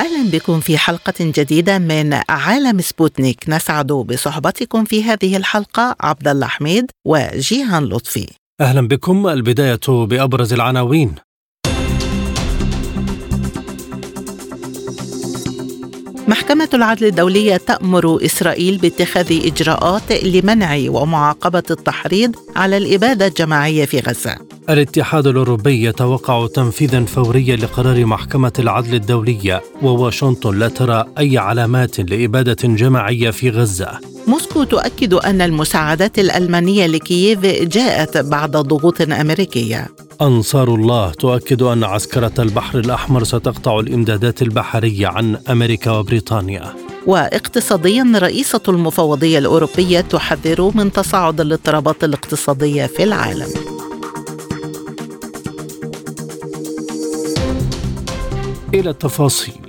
أهلا بكم في حلقة جديدة من عالم سبوتنيك، نسعد بصحبتكم في هذه الحلقة عبدالله حميد وجيهان لطفي. أهلا بكم. البداية بأبرز العناوين. محكمة العدل الدولية تأمر إسرائيل باتخاذ إجراءات لمنع ومعاقبة التحريض على الإبادة الجماعية في غزة. الاتحاد الأوروبي يتوقع تنفيذا فوريا لقرار محكمة العدل الدولية، وواشنطن لا ترى أي علامات لإبادة جماعية في غزة. موسكو تؤكد أن المساعدات الألمانية لكييف جاءت بعد ضغوط أمريكية. أنصار الله تؤكد أن عسكرة البحر الأحمر ستقطع الإمدادات البحرية عن أمريكا وبريطانيا. واقتصادياً، رئيسة المفوضية الأوروبية تحذر من تصاعد الاضطرابات الاقتصادية في العالم. إلى التفاصيل.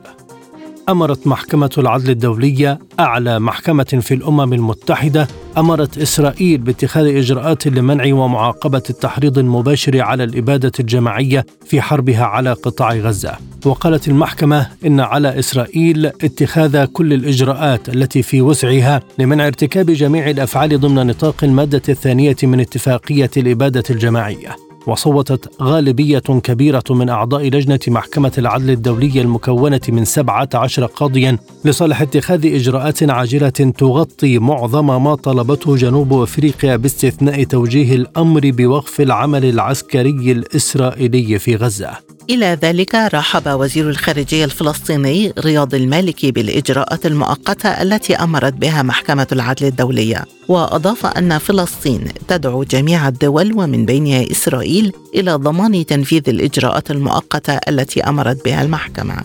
أمرت محكمة العدل الدولية، أعلى محكمة في الأمم المتحدة، أمرت إسرائيل باتخاذ إجراءات لمنع ومعاقبة التحريض المباشر على الإبادة الجماعية في حربها على قطاع غزة. وقالت المحكمة إن على إسرائيل اتخاذ كل الإجراءات التي في وسعها لمنع ارتكاب جميع الأفعال ضمن نطاق المادة الثانية من اتفاقية الإبادة الجماعية. وصوتت غالبية كبيرة من أعضاء لجنة محكمة العدل الدولية المكونة من 17 قاضيا لصالح اتخاذ إجراءات عاجلة تغطي معظم ما طلبته جنوب أفريقيا، باستثناء توجيه الأمر بوقف العمل العسكري الإسرائيلي في غزة. إلى ذلك، رحب وزير الخارجية الفلسطيني رياض المالكي بالإجراءات المؤقتة التي أمرت بها محكمة العدل الدولية، وأضاف أن فلسطين تدعو جميع الدول ومن بينها إسرائيل إلى ضمان تنفيذ الإجراءات المؤقتة التي أمرت بها المحكمة.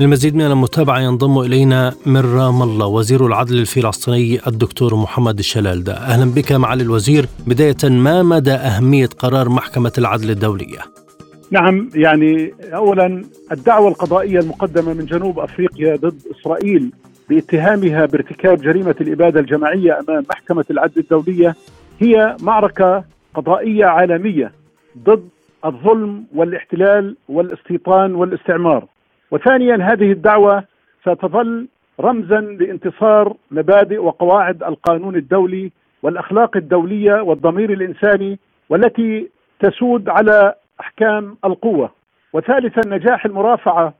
للمزيد من المتابعة ينضم إلينا من رام الله وزير العدل الفلسطيني الدكتور محمد الشلالدة. أهلا بك معالي الوزير. بداية، ما مدى أهمية قرار محكمة العدل الدولية؟ نعم، يعني أولا الدعوة القضائية المقدمة من جنوب أفريقيا ضد إسرائيل باتهامها بارتكاب جريمة الإبادة الجماعية أمام محكمة العدل الدولية هي معركة قضائية عالمية ضد الظلم والاحتلال والاستيطان والاستعمار. وثانيا، هذه الدعوة ستظل رمزا لانتصار مبادئ وقواعد القانون الدولي والأخلاق الدولية والضمير الإنساني، والتي تسود على أحكام القوة. وثالثا، نجاح المرافعة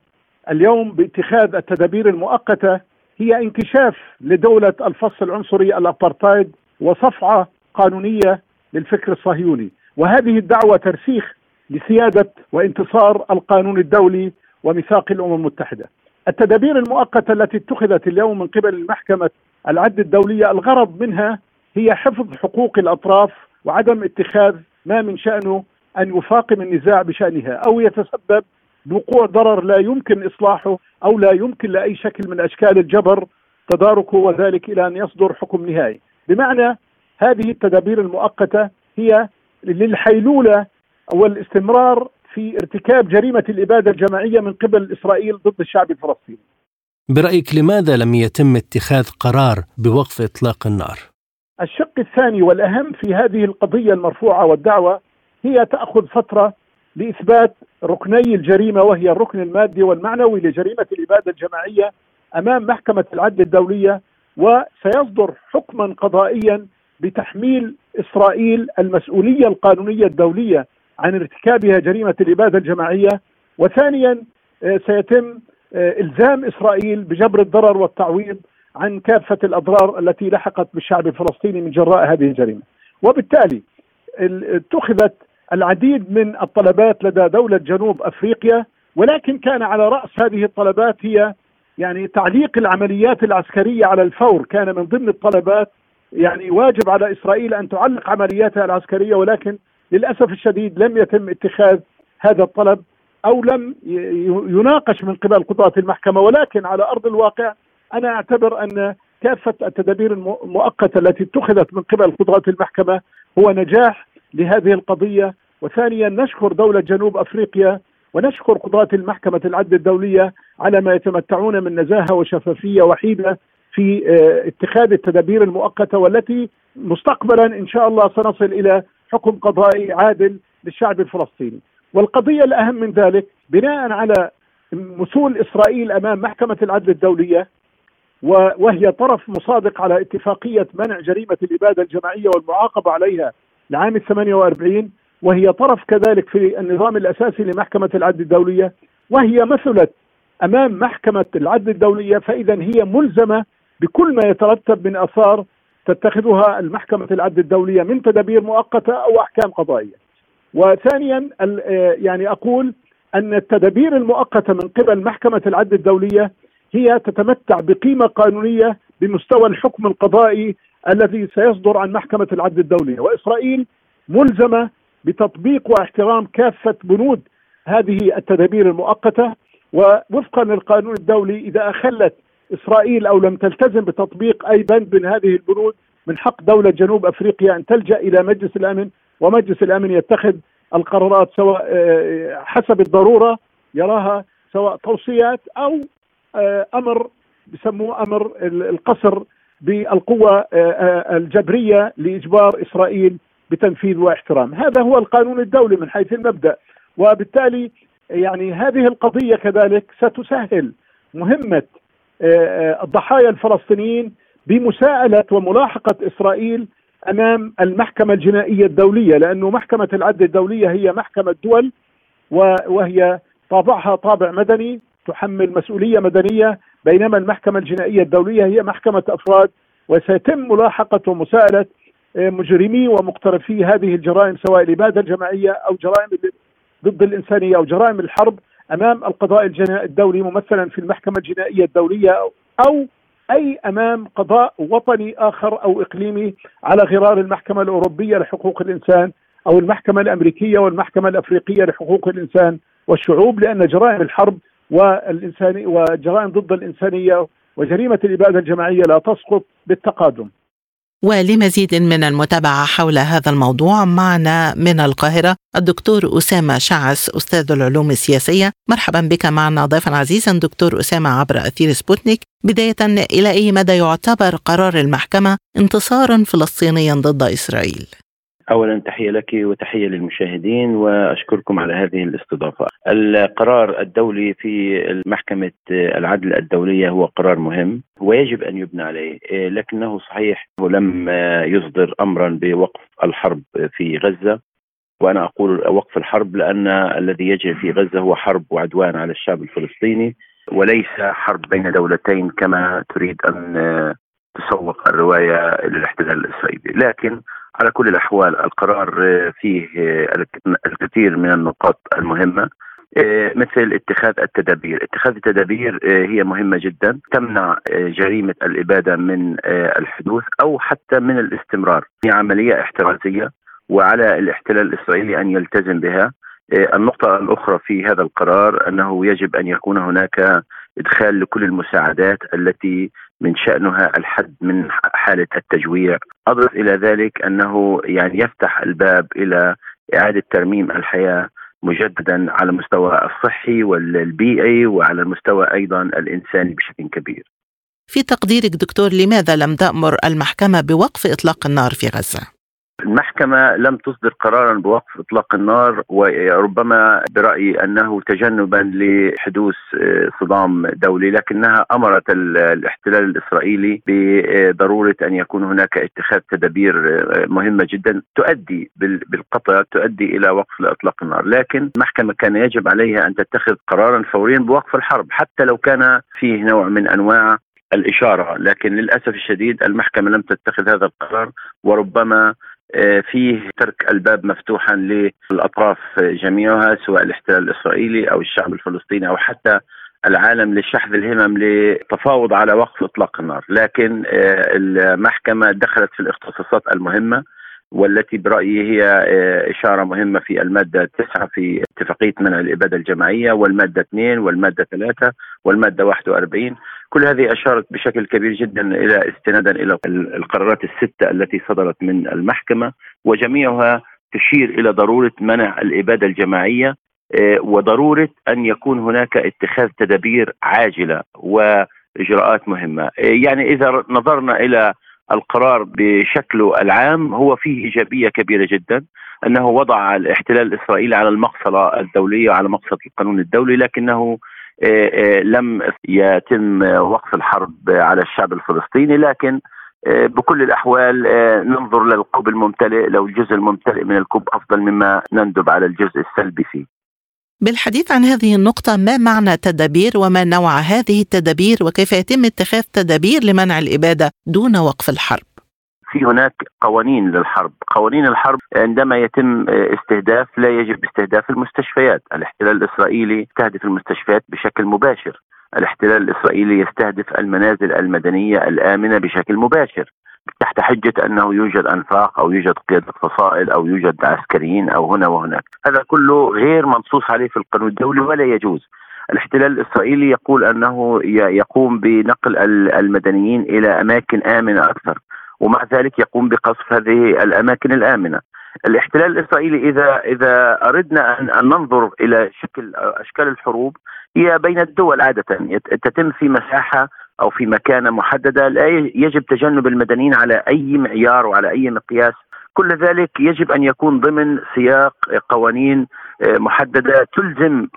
اليوم باتخاذ التدابير المؤقتة هي انكشاف لدولة الفص العنصري الأبارتايد وصفعة قانونية للفكر الصهيوني، وهذه الدعوة ترسيخ لسيادة وانتصار القانون الدولي وميثاق الأمم المتحدة. التدابير المؤقتة التي اتخذت اليوم من قبل محكمة العدل الدولية الغرض منها هي حفظ حقوق الأطراف وعدم اتخاذ ما من شأنه أن يفاقم النزاع بشأنها أو يتسبب بوقوع ضرر لا يمكن إصلاحه أو لا يمكن لأي شكل من أشكال الجبر تداركه، وذلك إلى أن يصدر حكم نهائي. بمعنى هذه التدابير المؤقتة هي للحيلولة والاستمرار في ارتكاب جريمة الإبادة الجماعية من قبل إسرائيل ضد الشعب الفلسطيني. برأيك لماذا لم يتم اتخاذ قرار بوقف إطلاق النار؟ الشق الثاني والأهم في هذه القضية المرفوعة والدعوة هي تأخذ فترة لإثبات ركني الجريمة، وهي الركن المادي والمعنوي لجريمة الإبادة الجماعية أمام محكمة العدل الدولية، وسيصدر حكما قضائيا بتحميل إسرائيل المسؤولية القانونية الدولية عن ارتكابها جريمة الإبادة الجماعية. وثانيا، سيتم إلزام إسرائيل بجبر الضرر والتعويض عن كافة الأضرار التي لحقت بالشعب الفلسطيني من جراء هذه الجريمة. وبالتالي اتخذت العديد من الطلبات لدى دولة جنوب أفريقيا، ولكن كان على رأس هذه الطلبات هي يعني تعليق العمليات العسكرية على الفور. كان من ضمن الطلبات يعني واجب على إسرائيل أن تعلق عملياتها العسكرية، ولكن للأسف الشديد لم يتم اتخاذ هذا الطلب أو لم يناقش من قبل قضاة المحكمة. ولكن على أرض الواقع أنا أعتبر أن كافة التدابير المؤقتة التي اتخذت من قبل قضاة المحكمة هو نجاح لهذه القضية. وثانيا نشكر دولة جنوب أفريقيا ونشكر قضاة المحكمة العدل الدولية على ما يتمتعون من نزاهة وشفافية وحيدة في اتخاذ التدابير المؤقتة، والتي مستقبلا إن شاء الله سنصل إلى حكم قضائي عادل للشعب الفلسطيني. والقضية الأهم من ذلك بناء على وصول إسرائيل أمام محكمة العدل الدولية وهي طرف مصادق على اتفاقية منع جريمة الإبادة الجماعية والمعاقبة عليها لعام 48، وهي طرف كذلك في النظام الأساسي لمحكمة العدل الدولية، وهي مثلت أمام محكمة العدل الدولية، فإذا هي ملزمة بكل ما يترتب من آثار تتخذها المحكمة العدل الدولية من تدابير مؤقتة أو أحكام قضائية. وثانيا يعني أقول أن التدابير المؤقتة من قبل محكمة العدل الدولية هي تتمتع بقيمة قانونية بمستوى الحكم القضائي الذي سيصدر عن محكمة العدل الدولية، وإسرائيل ملزمة بتطبيق واحترام كافة بنود هذه التدابير المؤقتة. ووفقا للقانون الدولي إذا أخلت إسرائيل أو لم تلتزم بتطبيق أي بند من هذه البنود من حق دولة جنوب أفريقيا أن تلجأ إلى مجلس الأمن، ومجلس الأمن يتخذ القرارات سواء حسب الضرورة يراها، سواء توصيات أو أمر بسموه أمر القصر بالقوة الجبرية لإجبار إسرائيل بتنفيذ واحترام. هذا هو القانون الدولي من حيث المبدأ، وبالتالي يعني هذه القضية كذلك ستسهل مهمة الضحايا الفلسطينيين بمساءلة وملاحقة إسرائيل أمام المحكمة الجنائية الدولية، لأنه محكمة العدل الدولية هي محكمة دول وهي طابعها طابع مدني تحمل مسؤولية مدنية، بينما المحكمة الجنائية الدولية هي محكمة أفراد، وسيتم ملاحقة ومساءلة مجرمي ومقترفي هذه الجرائم سواء الإبادة الجماعية أو جرائم ضد الإنسانية أو جرائم الحرب أمام القضاء الدولي ممثلا في المحكمة الجنائية الدولية أو أي أمام قضاء وطني آخر أو إقليمي على غرار المحكمة الأوروبية لحقوق الإنسان أو المحكمة الأمريكية والمحكمة الأفريقية لحقوق الإنسان والشعوب، لأن جرائم الحرب وجرائم ضد الإنسانية وجريمة الإبادة الجماعية لا تسقط بالتقادم. ولمزيد من المتابعة حول هذا الموضوع معنا من القاهرة الدكتور أسامة شعث أستاذ العلوم السياسية. مرحبا بك معنا ضيفا عزيزا دكتور أسامة عبر أثير سبوتنيك. بداية، إلى أي مدى يعتبر قرار المحكمة انتصارا فلسطينيا ضد إسرائيل؟ أولا تحية لك وتحية للمشاهدين وأشكركم على هذه الاستضافة. القرار الدولي في محكمة العدل الدولية هو قرار مهم ويجب أن يبنى عليه، لكنه صحيح لم يصدر أمرا بوقف الحرب في غزة، وأنا أقول وقف الحرب لأن الذي يجري في غزة هو حرب وعدوان على الشعب الفلسطيني وليس حرب بين دولتين كما تريد أن تسوق الرواية للاحتلال الإسرائيلي. لكن على كل الأحوال القرار فيه الكثير من النقاط المهمة، مثل اتخاذ التدابير هي مهمة جدا تمنع جريمة الإبادة من الحدوث أو حتى من الاستمرار. هي عملية احترازية وعلى الاحتلال الإسرائيلي أن يلتزم بها. النقطة الأخرى في هذا القرار أنه يجب أن يكون هناك إدخال لكل المساعدات التي من شأنها الحد من حالة التجويع. أضف إلى ذلك أنه يعني يفتح الباب إلى إعادة ترميم الحياة مجددا على المستوى الصحي والبيئي وعلى المستوى أيضا الإنساني بشكل كبير. في تقديرك دكتور، لماذا لم تأمر المحكمة بوقف إطلاق النار في غزة؟ المحكمة لم تصدر قرارا بوقف إطلاق النار، وربما برأيي أنه تجنبا لحدوث صدام دولي، لكنها أمرت الاحتلال الإسرائيلي بضرورة أن يكون هناك اتخاذ تدابير مهمة جدا تؤدي بالقطع تؤدي إلى وقف إطلاق النار. لكن المحكمة كان يجب عليها أن تتخذ قرارا فوريا بوقف الحرب حتى لو كان فيه نوع من أنواع الإشارة، لكن للأسف الشديد المحكمة لم تتخذ هذا القرار، وربما فيه ترك الباب مفتوحا للأطراف جميعها سواء الاحتلال الإسرائيلي أو الشعب الفلسطيني أو حتى العالم لشحذ الهمم لتفاوض على وقف إطلاق النار. لكن المحكمة دخلت في الاختصاصات المهمة والتي برأيي هي إشارة مهمة في المادة 9 في اتفاقية منع الإبادة الجماعية والمادة 2 والمادة 3 والمادة 41. كل هذه أشارت بشكل كبير جدا إلى استنادا إلى القرارات الستة التي صدرت من المحكمة، وجميعها تشير إلى ضرورة منع الإبادة الجماعية وضرورة أن يكون هناك اتخاذ تدابير عاجلة وإجراءات مهمة. يعني إذا نظرنا إلى القرار بشكله العام هو فيه إيجابية كبيرة جدا، أنه وضع الاحتلال الإسرائيلي على المقصلة الدولية وعلى مقصد القانون الدولي، لكنه لم يتم وقف الحرب على الشعب الفلسطيني. لكن بكل الأحوال ننظر للكوب الممتلئ، لو الجزء الممتلئ من الكوب أفضل مما نندب على الجزء السلبي فيه. بالحديث عن هذه النقطة، ما معنى تدابير وما نوع هذه التدابير وكيف يتم اتخاذ تدابير لمنع الإبادة دون وقف الحرب؟ في هناك قوانين للحرب. قوانين الحرب عندما يتم استهداف لا يجب استهداف المستشفيات. الاحتلال الإسرائيلي يستهدف المستشفيات بشكل مباشر، الاحتلال الإسرائيلي يستهدف المنازل المدنية الآمنة بشكل مباشر تحت حجة أنه يوجد أنفاق أو يوجد قيادة فصائل أو يوجد عسكريين أو هنا وهناك. هذا كله غير منصوص عليه في القانون الدولي ولا يجوز. الاحتلال الإسرائيلي يقول أنه يقوم بنقل المدنيين إلى أماكن آمنة أكثر، ومع ذلك يقوم بقصف هذه الأماكن الآمنة. الاحتلال الإسرائيلي إذا أردنا أن ننظر إلى شكل أشكال الحروب، هي بين الدول عادة تتم في مساحة أو في مكانة محددة، لا يجب تجنب المدنيين على أي معيار وعلى أي مقياس. كل ذلك يجب أن يكون ضمن سياق قوانين محددة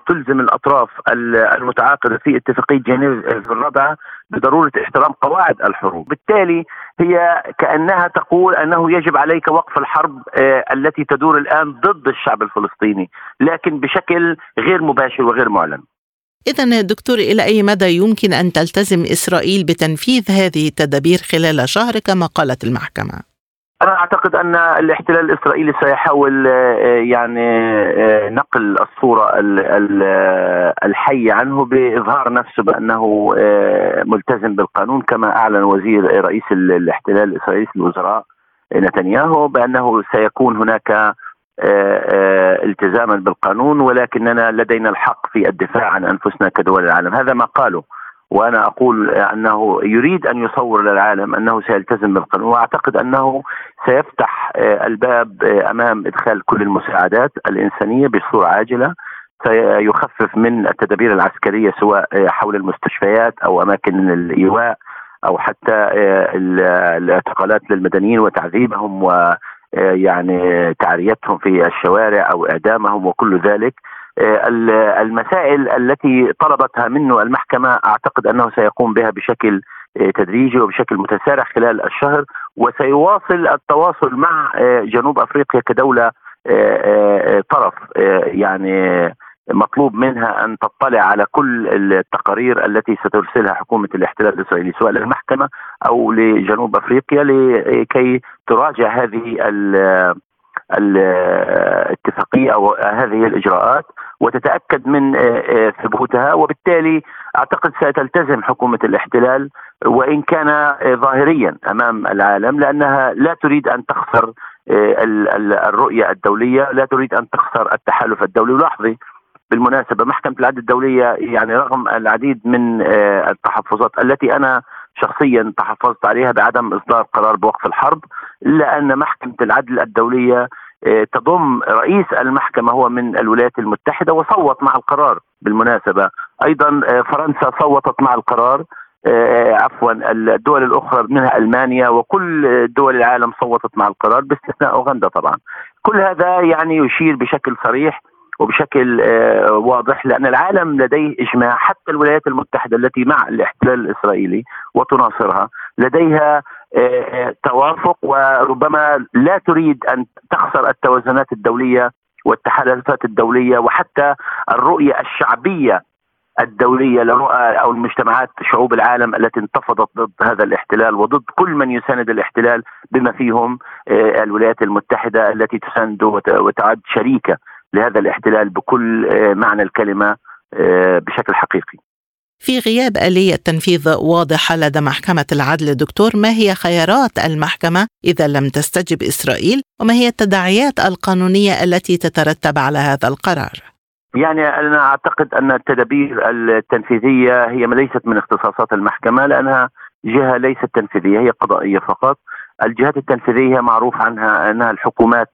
تلزم الأطراف المتعاقدة في اتفاقية جنيف الرابعة بضرورة احترام قواعد الحروب. بالتالي هي كأنها تقول أنه يجب عليك وقف الحرب التي تدور الآن ضد الشعب الفلسطيني، لكن بشكل غير مباشر وغير معلن. إذن دكتور، إلى أي مدى يمكن أن تلتزم إسرائيل بتنفيذ هذه التدابير خلال شهر كما قالت المحكمة؟ أنا أعتقد أن الاحتلال الإسرائيلي سيحاول نقل الصورة الحية عنه بإظهار نفسه بأنه ملتزم بالقانون، كما أعلن وزير رئيس الاحتلال الإسرائيلي الوزراء نتنياهو بأنه سيكون هناك التزاما بالقانون، ولكننا لدينا الحق في الدفاع عن أنفسنا كدول العالم. هذا ما قاله، وأنا أقول أنه يريد أن يصور للعالم أنه سيلتزم بالقانون، وأعتقد أنه سيفتح الباب أمام إدخال كل المساعدات الإنسانية بصورة عاجلة، سيخفف من التدابير العسكرية سواء حول المستشفيات أو أماكن الإيواء أو حتى الاعتقالات للمدنيين وتعذيبهم تعريتهم في الشوارع أو إعدامهم وكل ذلك. المسائل التي طلبتها منه المحكمة أعتقد أنه سيقوم بها بشكل تدريجي وبشكل متسارع خلال الشهر، وسيواصل التواصل مع جنوب أفريقيا كدولة طرف مطلوب منها أن تطلع على كل التقارير التي سترسلها حكومة الاحتلال الإسرائيلي سواء للمحكمة أو لجنوب أفريقيا لكي تراجع هذه الاتفاقية أو هذه الإجراءات وتتأكد من ثبوتها. وبالتالي أعتقد ستلتزم حكومة الاحتلال وإن كان ظاهريا أمام العالم، لأنها لا تريد أن تخسر الرؤية الدولية، لا تريد أن تخسر التحالف الدولي. ولاحظي بالمناسبة محكمة العدل الدولية رغم العديد من التحفظات التي أنا شخصيا تحفظت عليها بعدم إصدار قرار بوقف الحرب، إلا أن محكمة العدل الدولية تضم رئيس المحكمة هو من الولايات المتحدة وصوت مع القرار. بالمناسبة أيضا فرنسا صوتت مع القرار، عفوا الدول الأخرى منها ألمانيا وكل دول العالم صوتت مع القرار باستثناء أوغندا طبعا. كل هذا يشير بشكل صريح وبشكل واضح، لأن العالم لديه إجماع، حتى الولايات المتحدة التي مع الاحتلال الإسرائيلي وتناصرها لديها توافق، وربما لا تريد أن تخسر التوازنات الدولية والتحالفات الدولية وحتى الرؤية الشعبية الدولية لرؤى أو المجتمعات شعوب العالم التي انتفضت ضد هذا الاحتلال وضد كل من يساند الاحتلال، بما فيهم الولايات المتحدة التي تساند وتعد شريكة لهذا الاحتلال بكل معنى الكلمة بشكل حقيقي. في غياب آلية تنفيذ واضحة لدى محكمة العدل، دكتور، ما هي خيارات المحكمة إذا لم تستجب إسرائيل، وما هي التداعيات القانونية التي تترتب على هذا القرار؟ أنا أعتقد أن التدابير التنفيذية هي ليست من اختصاصات المحكمة، لأنها جهة ليست تنفيذية، هي قضائية فقط. الجهات التنفيذية معروف عنها أنها الحكومات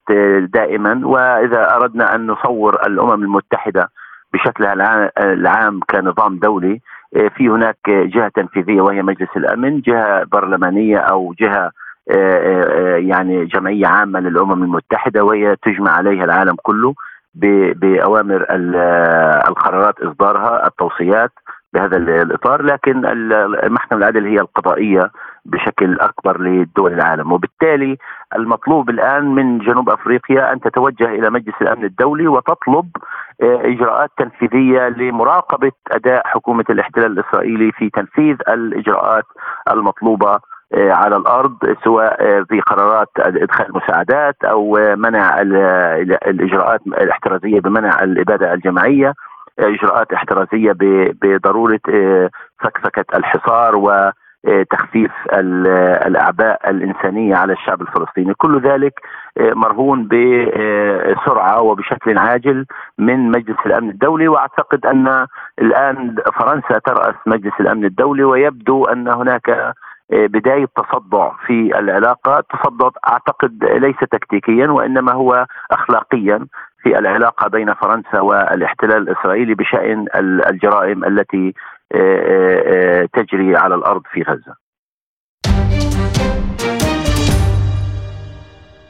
دائما، وإذا أردنا أن نصور الأمم المتحدة بشكلها العام كنظام دولي، في هناك جهة تنفيذية وهي مجلس الأمن، جهة برلمانية أو جهة يعني جمعية عامة للأمم المتحدة وهي تجمع عليها العالم كله بأوامر القرارات إصدارها التوصيات بهذا الإطار، لكن محكمة العدل هي القضائية بشكل أكبر لدول العالم، وبالتالي المطلوب الآن من جنوب أفريقيا أن تتوجه إلى مجلس الأمن الدولي وتطلب إجراءات تنفيذية لمراقبة أداء حكومة الاحتلال الإسرائيلي في تنفيذ الإجراءات المطلوبة على الأرض، سواء في قرارات إدخال مساعدات أو منع الإجراءات الاحترازية بمنع الإبادة الجماعية، إجراءات احترازية بضرورة فكفكة الحصار وتخفيف الأعباء الإنسانية على الشعب الفلسطيني. كل ذلك مرهون بسرعة وبشكل عاجل من مجلس الأمن الدولي، وأعتقد أن الآن فرنسا ترأس مجلس الأمن الدولي ويبدو أن هناك بداية تصدع في العلاقة، تصدع أعتقد ليس تكتيكيا وإنما هو أخلاقيا في العلاقة بين فرنسا والاحتلال الإسرائيلي بشأن الجرائم التي تجري على الأرض في غزة.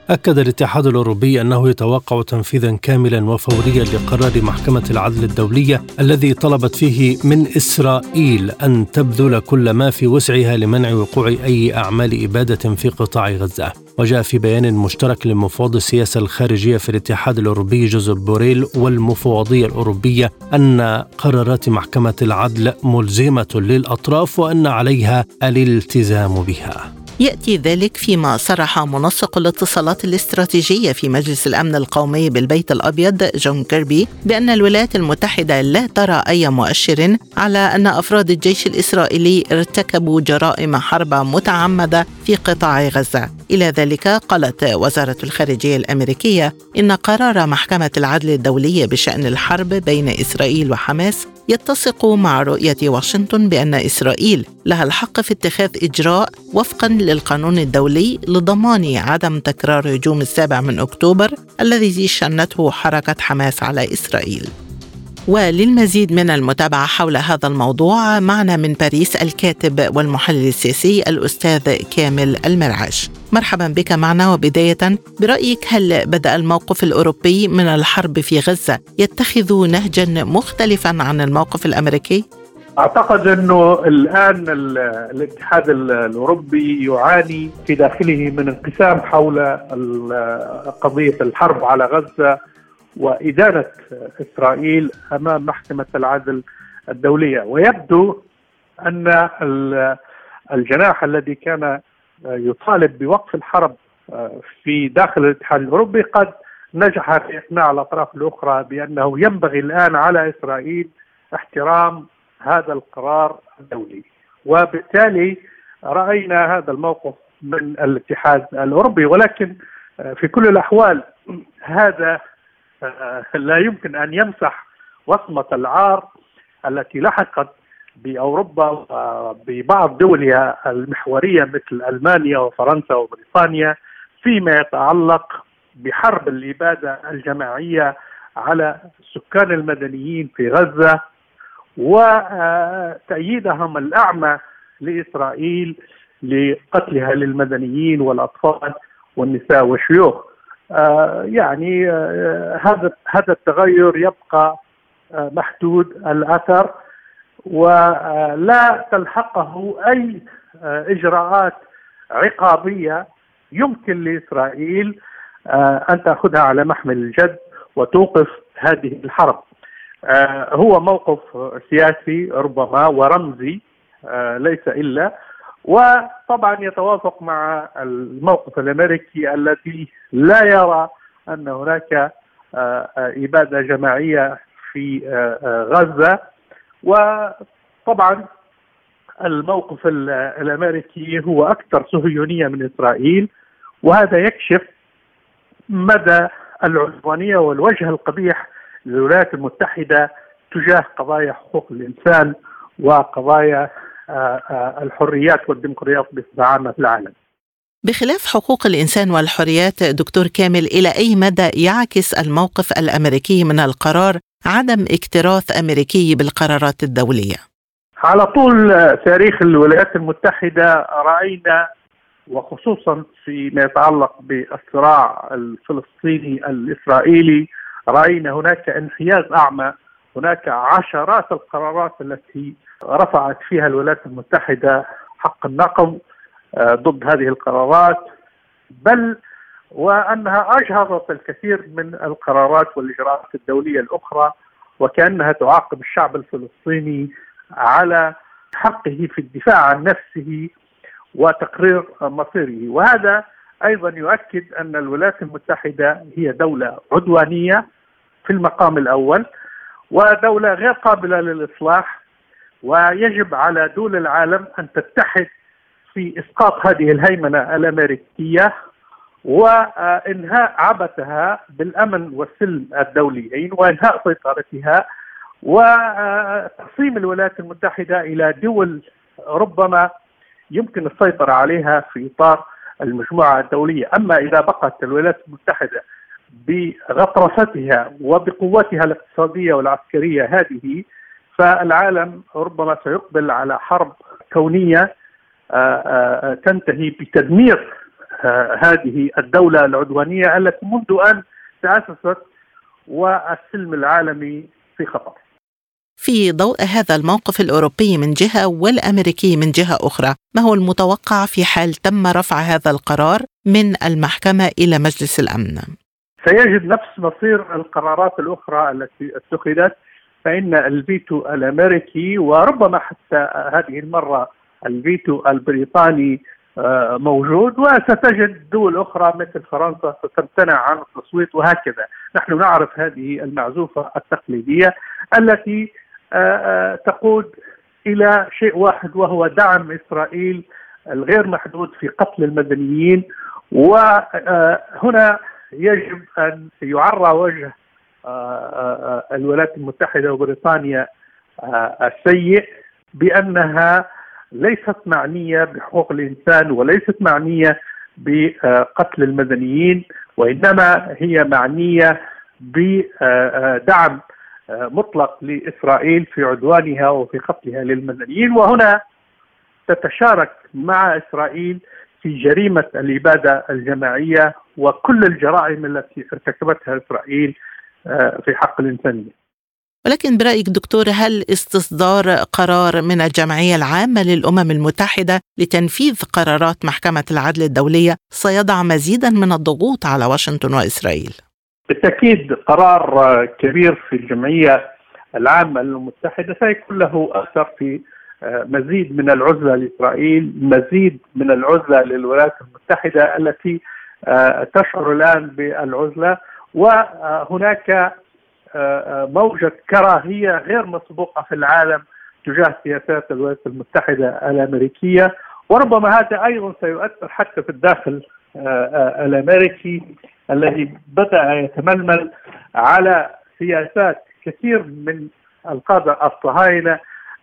أكد الاتحاد الأوروبي أنه يتوقع تنفيذا كاملا وفوريا لقرار محكمة العدل الدولية الذي طلبت فيه من إسرائيل أن تبذل كل ما في وسعها لمنع وقوع أي أعمال إبادة في قطاع غزة. وجاء في بيان مشترك لمفوض السياسة الخارجية في الاتحاد الأوروبي جوزيب بوريل والمفوضية الأوروبية أن قرارات محكمة العدل ملزمة للأطراف وأن عليها الالتزام بها. يأتي ذلك فيما صرح منسق الاتصالات الاستراتيجية في مجلس الأمن القومي بالبيت الأبيض جون كيربي بأن الولايات المتحدة لا ترى أي مؤشر على أن أفراد الجيش الإسرائيلي ارتكبوا جرائم حرب متعمدة في قطاع غزة. إلى ذلك قالت وزارة الخارجية الأمريكية إن قرار محكمة العدل الدولية بشأن الحرب بين إسرائيل وحماس يتسق مع رؤية واشنطن بأن إسرائيل لها الحق في اتخاذ إجراء وفقاً للقانون الدولي لضمان عدم تكرار هجوم السابع من أكتوبر الذي شنته حركة حماس على إسرائيل. وللمزيد من المتابعة حول هذا الموضوع معنا من باريس الكاتب والمحلل السياسي الأستاذ كامل المرعاش. مرحبا بك معنا، وبداية برأيك هل بدأ الموقف الأوروبي من الحرب في غزة يتخذ نهجا مختلفا عن الموقف الأمريكي؟ أعتقد أنه الآن الاتحاد الأوروبي يعاني في داخله من انقسام حول قضية الحرب على غزة وإدانة إسرائيل أمام محكمة العدل الدولية، ويبدو أن الجناح الذي كان يطالب بوقف الحرب في داخل الاتحاد الأوروبي قد نجح في إقناع الأطراف الأخرى بأنه ينبغي الآن على إسرائيل احترام هذا القرار الدولي، وبالتالي رأينا هذا الموقف من الاتحاد الأوروبي. ولكن في كل الأحوال هذا لا يمكن أن يمسح وصمة العار التي لحقت بأوروبا وببعض دولها المحورية مثل ألمانيا وفرنسا وبريطانيا فيما يتعلق بحرب الإبادة الجماعية على السكان المدنيين في غزة وتأييدهم الأعمى لإسرائيل لقتلها للمدنيين والأطفال والنساء والشيوخ. يعني هذا التغير يبقى محدود الأثر ولا تلحقه أي إجراءات عقابية يمكن لإسرائيل أن تأخذها على محمل الجد وتوقف هذه الحرب. هو موقف سياسي ربما ورمزي ليس إلا، وطبعا يتوافق مع الموقف الأمريكي الذي لا يرى أن هناك إبادة جماعية في غزة. وطبعا الموقف الأمريكي هو أكثر صهيونية من إسرائيل، وهذا يكشف مدى العدوانية والوجه القبيح للولايات المتحدة تجاه قضايا حقوق الإنسان وقضايا الحريات والديمقراطيات بصفة عامة في العالم. بخلاف حقوق الإنسان والحريات، دكتور كامل، إلى أي مدى يعكس الموقف الأمريكي من القرار عدم اكتراث أمريكي بالقرارات الدولية؟ على طول تاريخ الولايات المتحدة رأينا، وخصوصا فيما يتعلق بالصراع الفلسطيني الإسرائيلي، رأينا هناك انحياز أعمى. هناك عشرات القرارات التي رفعت فيها الولايات المتحدة حق النقض ضد هذه القرارات، بل وأنها أجهضت الكثير من القرارات والإجراءات الدولية الأخرى، وكأنها تعاقب الشعب الفلسطيني على حقه في الدفاع عن نفسه وتقرير مصيره. وهذا أيضا يؤكد أن الولايات المتحدة هي دولة عدوانية في المقام الأول، ودولة غير قابلة للإصلاح، ويجب على دول العالم أن تتحد في إسقاط هذه الهيمنة الأمريكية وإنهاء عبثها بالأمن والسلم الدوليين وإنهاء سيطرتها، وتقسيم الولايات المتحدة إلى دول ربما يمكن السيطرة عليها في إطار المجموعة الدولية. أما إذا بقت الولايات المتحدة بغطرستها وبقوتها الاقتصادية والعسكرية هذه، فالعالم ربما سيقبل على حرب كونية تنتهي بتدمير هذه الدولة العدوانية التي منذ أن تأسست والسلم العالمي في خطر. في ضوء هذا الموقف الأوروبي من جهة والأمريكي من جهة أخرى، ما هو المتوقع في حال تم رفع هذا القرار من المحكمة إلى مجلس الأمن؟ سيجد نفس مصير القرارات الأخرى التي اتخذت، فإن الفيتو الأمريكي وربما حتى هذه المرة الفيتو البريطاني موجود، وستجد دول أخرى مثل فرنسا ستمتنع عن التصويت وهكذا. نحن نعرف هذه المعزوفة التقليدية التي تقود إلى شيء واحد، وهو دعم إسرائيل الغير محدود في قتل المدنيين. وهنا يجب أن يعرى وجه الولايات المتحدة وبريطانيا السيء، بأنها ليست معنية بحقوق الإنسان وليست معنية بقتل المدنيين، وإنما هي معنية بدعم مطلق لإسرائيل في عدوانها وفي قتلها للمدنيين. وهنا تتشارك مع إسرائيل في جريمة الإبادة الجماعية وكل الجرائم التي ارتكبتها إسرائيل في حق الإنسانية. ولكن برأيك دكتور، هل استصدار قرار من الجمعية العامة للأمم المتحدة لتنفيذ قرارات محكمة العدل الدولية سيضع مزيدا من الضغوط على واشنطن وإسرائيل؟ بالتأكيد قرار كبير في الجمعية العامة للأمم المتحدة سيكون له أثر في مزيد من العزلة لإسرائيل، مزيد من العزلة للولايات المتحدة التي تشعر الآن بالعزلة، وهناك موجة كراهية غير مسبوقة في العالم تجاه سياسات الولايات المتحدة الأمريكية. وربما هذا أيضا سيؤثر حتى في الداخل الأمريكي الذي بدأ يتململ على سياسات كثير من القادة الصهاينة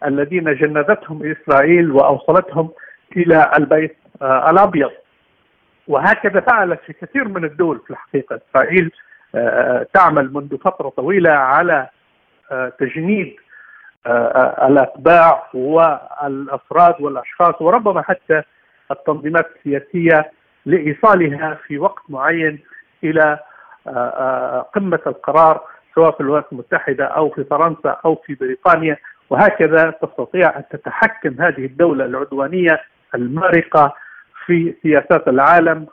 الذين جندتهم إسرائيل وأوصلتهم إلى البيت الأبيض، وهكذا فعلت في كثير من الدول. في الحقيقة إسرائيل تعمل منذ فترة طويلة على تجنيد الأتباع والأفراد والأشخاص، وربما حتى التنظيمات السياسية، لإيصالها في وقت معين إلى قمة القرار، سواء في الولايات المتحدة أو في فرنسا أو في بريطانيا. وهكذا تستطيع أن تتحكم هذه الدولة العدوانية المارقة في سياسات العالم،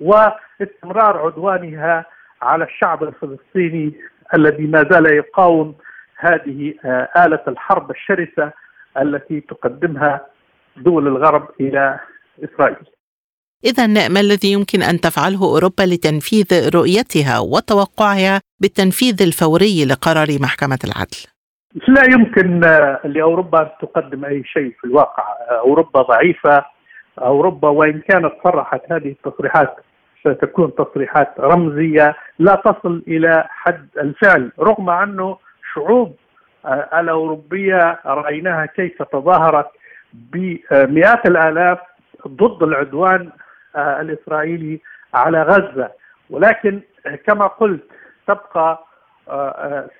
واستمرار عدوانها على الشعب الفلسطيني الذي ما زال يقاوم هذه آلة الحرب الشرسة التي تقدمها دول الغرب إلى إسرائيل. إذن ما الذي يمكن أن تفعله أوروبا لتنفيذ رؤيتها وتوقعها بالتنفيذ الفوري لقرار محكمة العدل؟ لا يمكن لأوروبا أن تقدم أي شيء في الواقع. أوروبا ضعيفة. أوروبا وإن كانت صرحت هذه التصريحات ستكون تصريحات رمزية لا تصل إلى حد الفعل، رغم أنه شعوب الأوروبية رأيناها كيف تظاهرت بمئات الآلاف ضد العدوان الإسرائيلي على غزة. ولكن كما قلت تبقى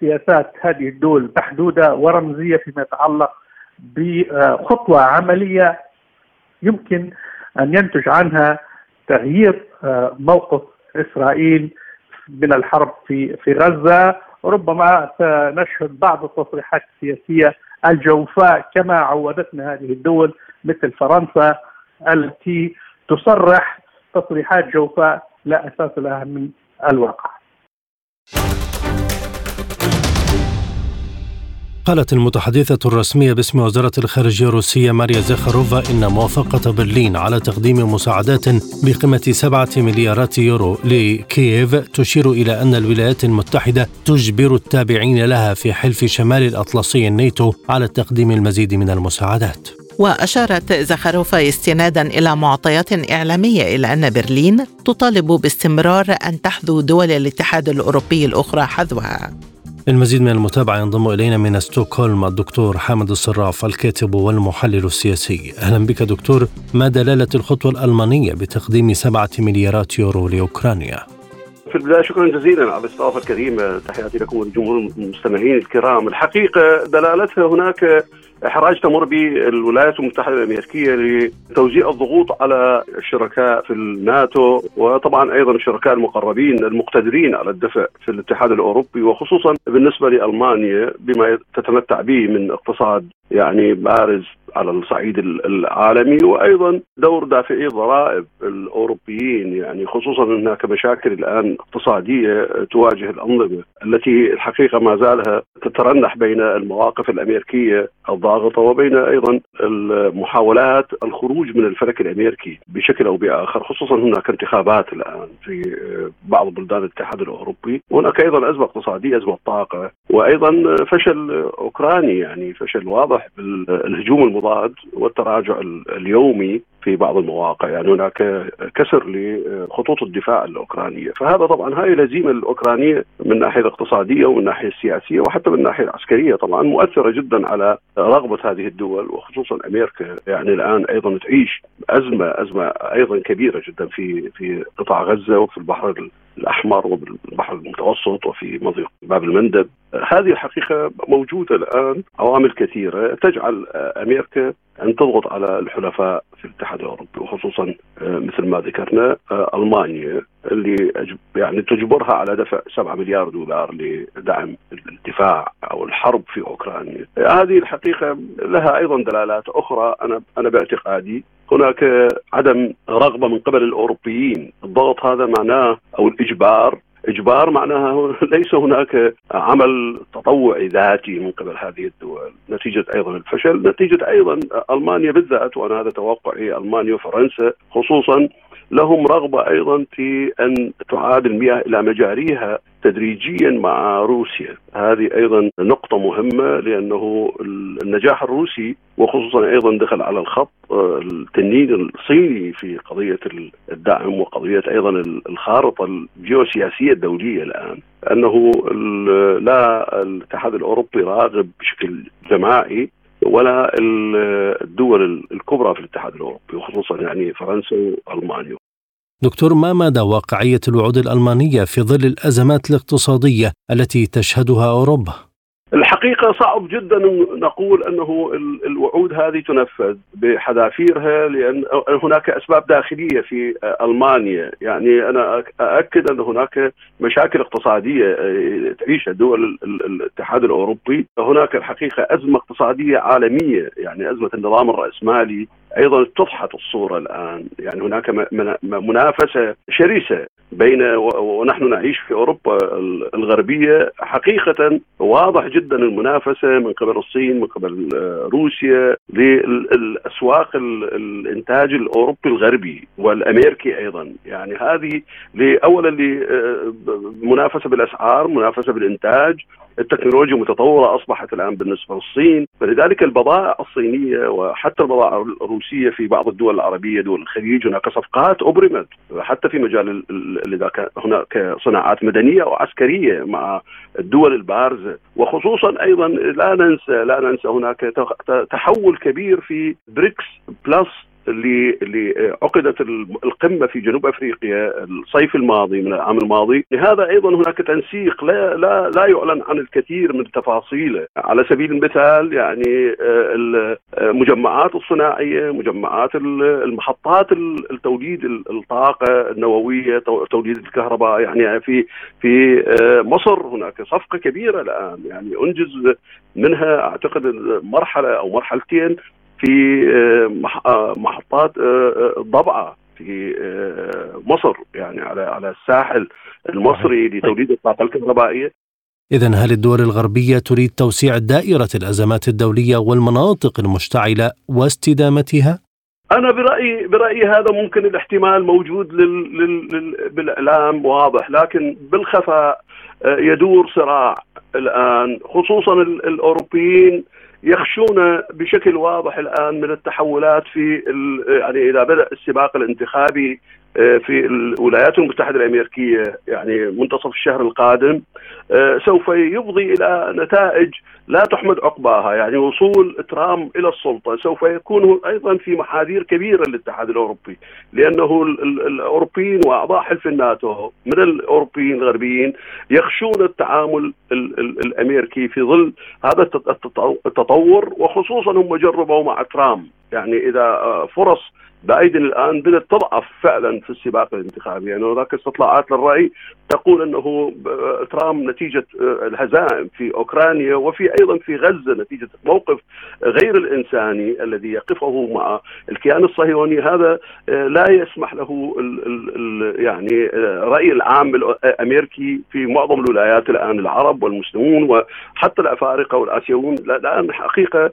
سياسات هذه الدول محدودة ورمزية فيما يتعلق بخطوة عملية يمكن أن ينتج عنها تغيير موقف إسرائيل من الحرب في غزة. ربما سنشهد بعض التصريحات السياسية الجوفاء كما عودتنا هذه الدول مثل فرنسا التي تصرح تصريحات جوفاء لا أساس لها من الواقع. قالت المتحدثة الرسمية باسم وزارة الخارجية الروسية ماريا زخاروفا إن موافقة برلين على تقديم مساعدات بقيمة 7 مليارات يورو لكييف تشير إلى أن الولايات المتحدة تجبر التابعين لها في حلف شمال الأطلسي الناتو على تقديم المزيد من المساعدات. وأشارت زخاروفا استنادا إلى معطيات إعلامية إلى أن برلين تطالب باستمرار أن تحذو دول الاتحاد الأوروبي الأخرى حذوها. المزيد من المتابعة ينضم إلينا من ستوكهولم الدكتور حامد الصراف الكاتب والمحلل السياسي. أهلا بك دكتور. ما دلالة الخطوة الألمانية بتقديم 7 مليارات يورو لأوكرانيا؟ في البداية شكرا جزيلا على الاستضافة الكريمة، تحياتي لكم والجمهور المستمعين الكرام. الحقيقة دلالتها هناك إحراج تمر به الولايات المتحدة الأمريكية لتوزيع الضغوط على الشركاء في الناتو، وطبعا أيضا الشركاء المقربين المقتدرين على الدفع في الاتحاد الأوروبي، وخصوصا بالنسبة لألمانيا بما تتمتع به من اقتصاد يعني بارز على الصعيد العالمي، وأيضا دور دافعي الضرائب الأوروبيين، يعني خصوصا هناك مشاكل الآن اقتصادية تواجه الأنظمة التي الحقيقة ما زالها تترنح بين المواقف الأمريكية الضاغطة وبين أيضا المحاولات الخروج من الفلك الأمريكي بشكل أو بآخر، خصوصا هناك انتخابات الآن في بعض بلدان الاتحاد الأوروبي، وهناك أيضا أزمة اقتصادية، أزمة طاقة، وأيضا فشل أوكراني، يعني فشل واضح بالهجوم المضاد والتراجع اليومي في بعض المواقع، يعني هناك كسر لخطوط الدفاع الأوكرانية. فهذا طبعا هاي الهزيمة الأوكرانية من الناحية الاقتصادية ومن الناحية السياسية وحتى من الناحية العسكرية طبعا مؤثرة جدا على رغبة هذه الدول، وخصوصا أمريكا يعني الآن أيضا تعيش أزمة أيضا كبيرة جدا في قطاع غزة وفي البحر الأحمر والبحر المتوسط وفي مضيق باب المندب. هذه الحقيقة موجودة الآن عوامل كثيرة تجعل أمريكا أن تضغط على الحلفاء في الاتحاد الأوروبي، وخصوصا مثل ما ذكرنا ألمانيا اللي يعني تجبرها على دفع 7 مليار دولار لدعم الدفاع أو الحرب في أوكرانيا. هذه الحقيقة لها أيضا دلالات أخرى. أنا باعتقادي هناك عدم رغبة من قبل الأوروبيين. الضغط هذا معناه أو الإجبار معناها ليس هناك عمل تطوعي ذاتي من قبل هذه الدول، نتيجة أيضا الفشل، نتيجة أيضا ألمانيا بالذات، وأنا هذا توقعي ألمانيا وفرنسا خصوصا لهم رغبة أيضا في أن تعاد المياه إلى مجاريها تدريجيا مع روسيا. هذه أيضا نقطة مهمة لأنه النجاح الروسي وخصوصا أيضا دخل على الخط التنين الصيني في قضية الدعم وقضية أيضا الخارطة الجيوسياسية الدولية الآن، أنه لا الاتحاد الأوروبي راغب بشكل جماعي ولا الدول الكبرى في الاتحاد الأوروبي وخصوصا يعني فرنسا وألمانيا. دكتور، ما مدى واقعية الوعود الألمانية في ظل الأزمات الاقتصادية التي تشهدها أوروبا؟ الحقيقة صعب جدا نقول أنه الوعود هذه تنفذ بحذافيرها، لأن هناك أسباب داخلية في ألمانيا. يعني أنا أؤكد أن هناك مشاكل اقتصادية تعيشها دول الاتحاد الأوروبي. هناك الحقيقة أزمة اقتصادية عالمية، يعني أزمة النظام الرأسمالي أيضا تضحت الصورة الآن. يعني هناك منافسة شرسة بين ونحن نعيش في أوروبا الغربية. حقيقة واضح جدا المنافسة من قبل الصين من قبل روسيا للأسواق الإنتاج الأوروبي الغربي والأمريكي أيضا، يعني هذه أولا لمنافسة بالأسعار، منافسة بالإنتاج، التكنولوجيا متطورة أصبحت الآن بالنسبة للصين، فلذلك البضائع الصينية وحتى البضائع الروسية في بعض الدول العربية دول الخليج هناك صفقات أبرمت حتى في مجال هناك صناعات مدنية وعسكرية مع الدول البارزة. وخصوصا أيضا لا ننسى هناك تحول كبير في بريكس بلس اللي عقدت القمة في جنوب أفريقيا الصيف الماضي من العام الماضي، لهذا أيضا هناك تنسيق لا يعلن عن الكثير من تفاصيله. على سبيل المثال يعني المجمعات الصناعية، مجمعات المحطات التوليد الطاقة النووية، توليد الكهرباء، يعني في مصر هناك صفقة كبيرة الآن يعني أنجز منها أعتقد مرحلة أو مرحلتين في محطات ضبعة في مصر، يعني على الساحل المصري لتوليد الطاقة الكهربائية. إذن هل الدول الغربية تريد توسيع دائرة الأزمات الدولية والمناطق المشتعلة واستدامتها؟ أنا برأيي هذا ممكن الاحتمال موجود بالإعلام واضح، لكن بالخفاء يدور صراع الآن، خصوصا الأوروبيين يخشون بشكل واضح الآن من التحولات في يعني إذا بدأ السباق الانتخابي في الولايات المتحدة الأمريكية يعني منتصف الشهر القادم سوف يفضي إلى نتائج لا تحمد عقباها. يعني وصول ترامب إلى السلطة سوف يكون أيضا في محاذير كبيرة للاتحاد الأوروبي، لأنه الأوروبيين وأعضاء حلف الناتو من الأوروبيين الغربيين يخشون التعامل الأمريكي في ظل هذا التطور، وخصوصا هم جربوا مع ترامب، يعني إذا فرص بايدن الآن بدأت تضعف فعلا في السباق الانتخابي. يعني هناك استطلاعات للرأي تقول أنه ترامب نتيجة الهزائم في أوكرانيا وفي أيضا في غزة نتيجة موقف غير الإنساني الذي يقفه مع الكيان الصهيوني، هذا لا يسمح له يعني رأي العام الأمريكي في معظم الولايات الآن، العرب والمسلمون وحتى الأفارقة والآسيويون الآن حقيقة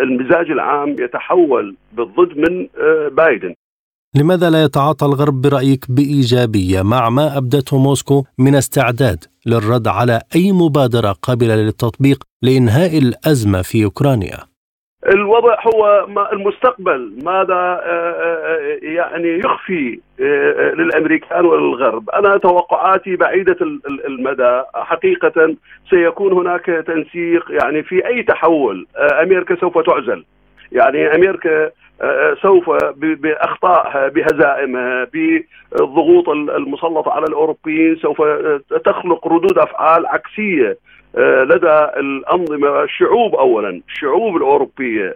المزاج العام يتحول بالضد من بايدن. لماذا لا يتعاطى الغرب برأيك بإيجابية مع ما أبدته موسكو من استعداد للرد على أي مبادرة قابلة للتطبيق لإنهاء الأزمة في أوكرانيا؟ الوضع هو المستقبل، ماذا يعني يخفي للأمريكان والغرب. أنا توقعاتي بعيدة المدى حقيقة، سيكون هناك تنسيق يعني في أي تحول. أمريكا سوف تعزل، يعني أمريكا سوف بأخطائها بهزائمها بالضغوط المسلطة على الأوروبيين سوف تخلق ردود أفعال عكسية لدى الأنظمة، الشعوب أولا الشعوب الأوروبية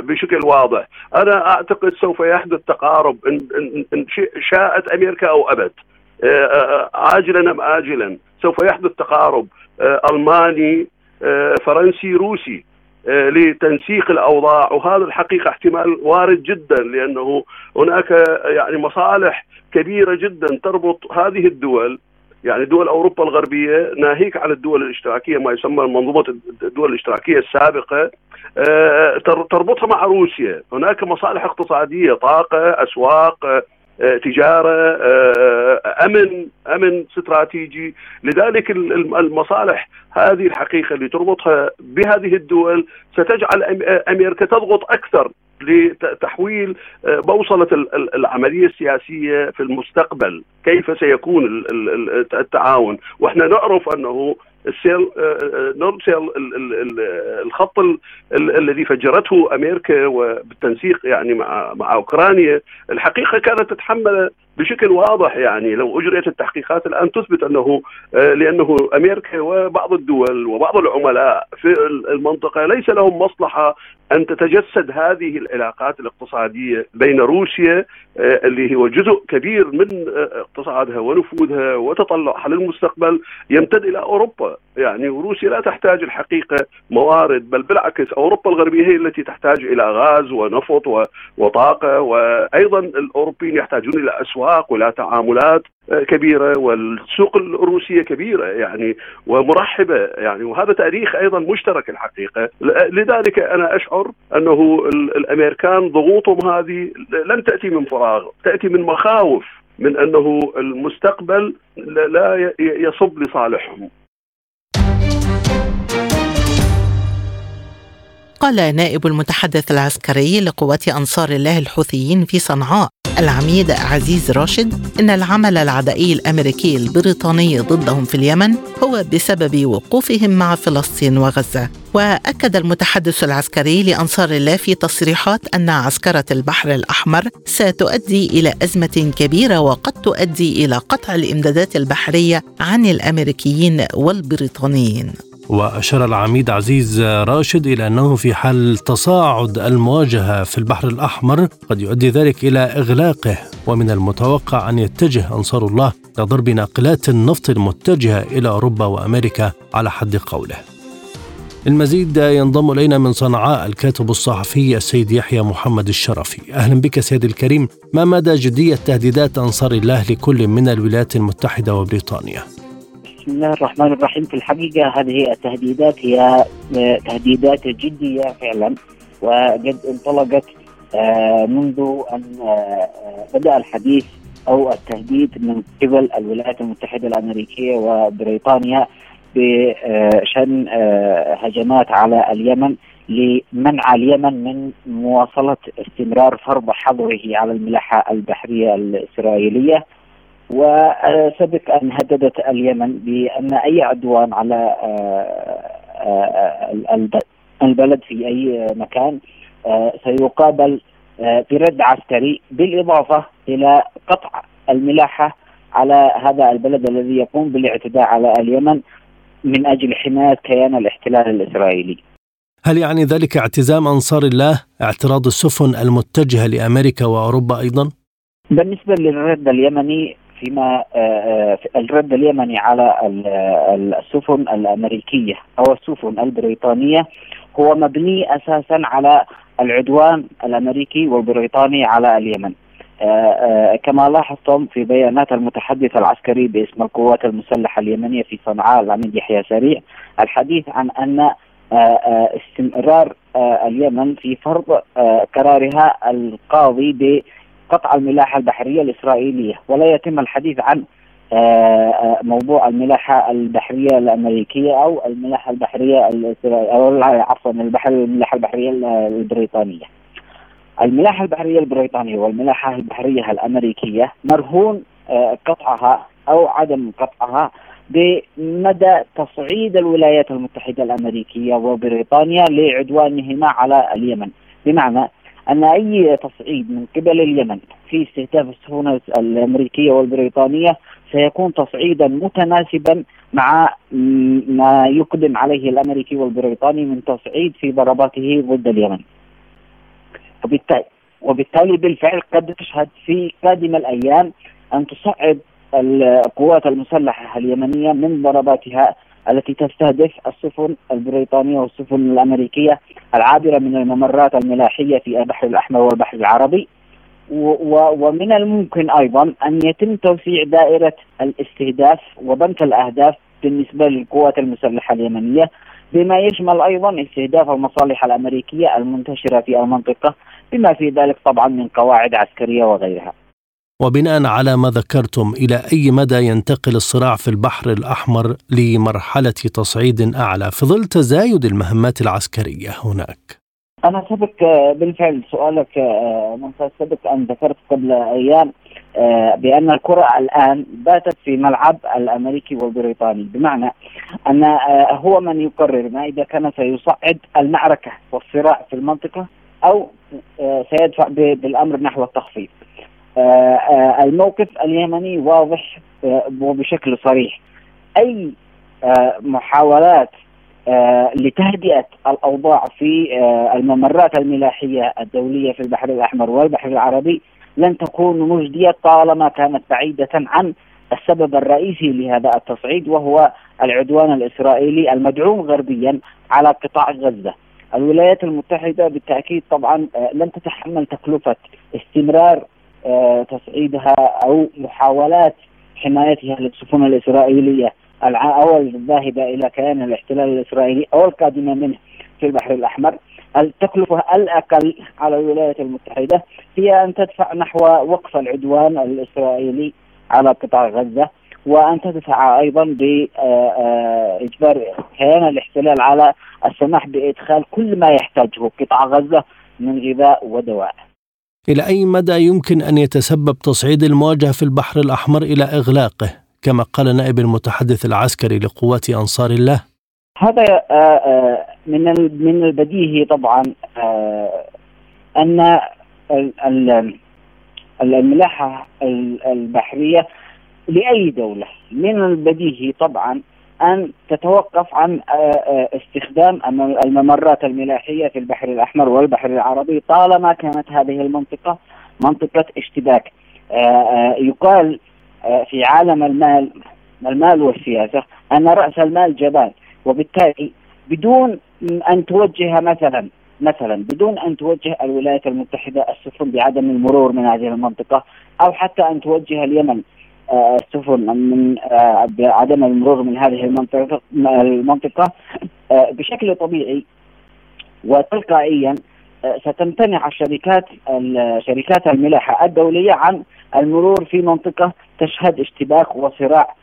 بشكل واضح. أنا أعتقد سوف يحدث تقارب إن شاءت أمريكا أو أبت، عاجلا أم آجلا سوف يحدث تقارب ألماني فرنسي روسي لتنسيق الأوضاع، وهذا الحقيقة احتمال وارد جدا، لأنه هناك يعني مصالح كبيرة جدا تربط هذه الدول، يعني دول أوروبا الغربية ناهيك عن الدول الاشتراكية، ما يسمى منظومة الدول الاشتراكية السابقة، تربطها مع روسيا. هناك مصالح اقتصادية، طاقة، أسواق، تجارة، أمن استراتيجي. لذلك المصالح هذه الحقيقة اللي تربطها بهذه الدول ستجعل أمريكا تضغط أكثر لتحويل بوصلة العملية السياسية في المستقبل، كيف سيكون التعاون. وإحنا نعرف أنه نورد سيل الخط الذي فجرته أمريكا وبالتنسيق يعني مع أوكرانيا الحقيقة كانت تتحمل بشكل واضح، يعني لو أجريت التحقيقات الآن تثبت أنه لأنه أمريكا وبعض الدول وبعض العملاء في المنطقة ليس لهم مصلحة أن تتجسد هذه العلاقات الاقتصادية بين روسيا اللي هو جزء كبير من اقتصادها ونفوذها وتطلعها للمستقبل يمتد إلى أوروبا. يعني روسيا لا تحتاج الحقيقة موارد، بل بالعكس أوروبا الغربية هي التي تحتاج إلى غاز ونفط وطاقة، وأيضا الأوروبيين يحتاجون إلى أسواق ولا تعاملات كبيرة، والسوق الروسية كبيرة يعني ومرحبة يعني، وهذا تاريخ أيضا مشترك الحقيقة. لذلك أنا أشعر أنه الأمريكان ضغوطهم هذه لن تأتي من فراغ، تأتي من مخاوف من أنه المستقبل لا يصب لصالحهم. قال نائب المتحدث العسكري لقوات أنصار الله الحوثيين في صنعاء العميد عزيز راشد إن العمل العدائي الأمريكي البريطاني ضدهم في اليمن هو بسبب وقوفهم مع فلسطين وغزة. وأكد المتحدث العسكري لأنصار الله في تصريحات أن عسكرة البحر الأحمر ستؤدي إلى أزمة كبيرة وقد تؤدي إلى قطع الإمدادات البحرية عن الأمريكيين والبريطانيين. وأشار العميد عزيز راشد إلى أنه في حال تصاعد المواجهة في البحر الأحمر قد يؤدي ذلك إلى إغلاقه، ومن المتوقع أن يتجه أنصار الله لضرب ناقلات النفط المتجهة إلى أوروبا وأمريكا على حد قوله. المزيد ينضم إلينا من صنعاء الكاتب الصحفي السيد يحيى محمد الشرفي. أهلا بك سيد الكريم. ما مدى جدية تهديدات أنصار الله لكل من الولايات المتحدة وبريطانيا؟ بسم الله الرحمن الرحيم. في الحقيقة هذه التهديدات هي تهديدات جدية فعلا، وقد انطلقت منذ أن بدأ الحديث أو التهديد من قبل الولايات المتحدة الأمريكية وبريطانيا بشأن هجمات على اليمن لمنع اليمن من مواصلة استمرار فرض حظره على الملاحة البحرية الإسرائيلية. وسبق أن هددت اليمن بأن أي عدوان على البلد في أي مكان سيقابل برد عسكري، بالإضافة إلى قطع الملاحة على هذا البلد الذي يقوم بالاعتداء على اليمن من أجل حماية كيان الاحتلال الإسرائيلي. هل يعني ذلك اعتزام أنصار الله اعتراض السفن المتجهة لأمريكا وأوروبا أيضا؟ بالنسبة للرد اليمني، فيما الرد اليمني على السفن الأمريكية أو السفن البريطانية هو مبني أساسا على العدوان الأمريكي والبريطاني على اليمن. كما لاحظتم في بيانات المتحدث العسكري باسم القوات المسلحة اليمنية في صنعاء العميد يحيى سريع الحديث عن أن استمرار اليمن في فرض قرارها القاضي ب قطع الملاحة البحرية الإسرائيلية، ولا يتم الحديث عن موضوع الملاحة البحرية الأمريكية أو الملاحة البحرية الإسرائيلية أو عفوا الملاحة البحرية البريطانية. الملاحة البحرية البريطانية والملاحة البحرية الأمريكية مرهون قطعها أو عدم قطعها بمدى تصعيد الولايات المتحدة الأمريكية وبريطانيا لعدوانهما على اليمن، بمعنى أن أي تصعيد من قبل اليمن في استهداف السفن الأمريكية والبريطانية سيكون تصعيدا متناسبا مع ما يقدم عليه الأمريكي والبريطاني من تصعيد في ضرباته ضد اليمن. وبالتالي بالفعل قد تشهد في قادم الأيام أن تصعد القوات المسلحة اليمنية من ضرباتها التي تستهدف السفن البريطانية والسفن الأمريكية العابرة من الممرات الملاحية في البحر الأحمر والبحر العربي. ومن الممكن أيضا أن يتم توسيع دائرة الاستهداف وبنك الأهداف بالنسبة للقوات المسلحة اليمنية، بما يشمل أيضا استهداف المصالح الأمريكية المنتشرة في المنطقة، بما في ذلك طبعا من قواعد عسكرية وغيرها. وبناء على ما ذكرتم، إلى أي مدى ينتقل الصراع في البحر الأحمر لمرحلة تصعيد أعلى في ظل تزايد المهمات العسكرية هناك؟ أنا سبق بالفعل سؤالك سبق أن ذكرت قبل أيام بأن الكرة الآن باتت في ملعب الأمريكي والبريطاني، بمعنى أن هو من يقرر ما إذا كان سيصعد المعركة والصراع في المنطقة أو سيدفع بالأمر نحو التخفيض. الموقف اليمني واضح وبشكل صريح. أي محاولات لتهدئة الأوضاع في الممرات الملاحية الدولية في البحر الأحمر والبحر العربي لن تكون مجدية طالما كانت بعيدة عن السبب الرئيسي لهذا التصعيد، وهو العدوان الإسرائيلي المدعوم غربيا على قطاع غزة. الولايات المتحدة بالتأكيد طبعا لن تتحمل تكلفة استمرار تصعيدها أو محاولات حمايتها للسفن الإسرائيلية أو الذاهبة إلى كيان الاحتلال الإسرائيلي أو القادمة منه في البحر الأحمر. التكلفة الأقل على الولايات المتحدة هي أن تدفع نحو وقف العدوان الإسرائيلي على قطاع غزة، وأن تدفع أيضا بإجبار كيان الاحتلال على السماح بإدخال كل ما يحتاجه قطاع غزة من غذاء ودواء. إلى أي مدى يمكن أن يتسبب تصعيد المواجهة في البحر الأحمر إلى إغلاقه، كما قال نائب المتحدث العسكري لقوات أنصار الله؟ هذا من البديهي طبعا أن الملاحة البحرية لأي دولة من البديهي طبعا أن تتوقف عن استخدام الممرات الملاحية في البحر الأحمر والبحر العربي طالما كانت هذه المنطقة منطقة اشتباك. يقال في عالم المال والسياسة أن رأس المال جبان، وبالتالي بدون أن توجه مثلا بدون أن توجه الولايات المتحدة السفن بعدم المرور من هذه المنطقة، أو حتى أن توجه اليمن السفن من عدم المرور من هذه المنطقة بشكل طبيعي وتلقائيا ستمتنع شركات الملاحة الدولية عن المرور في منطقة تشهد اشتباك وصراع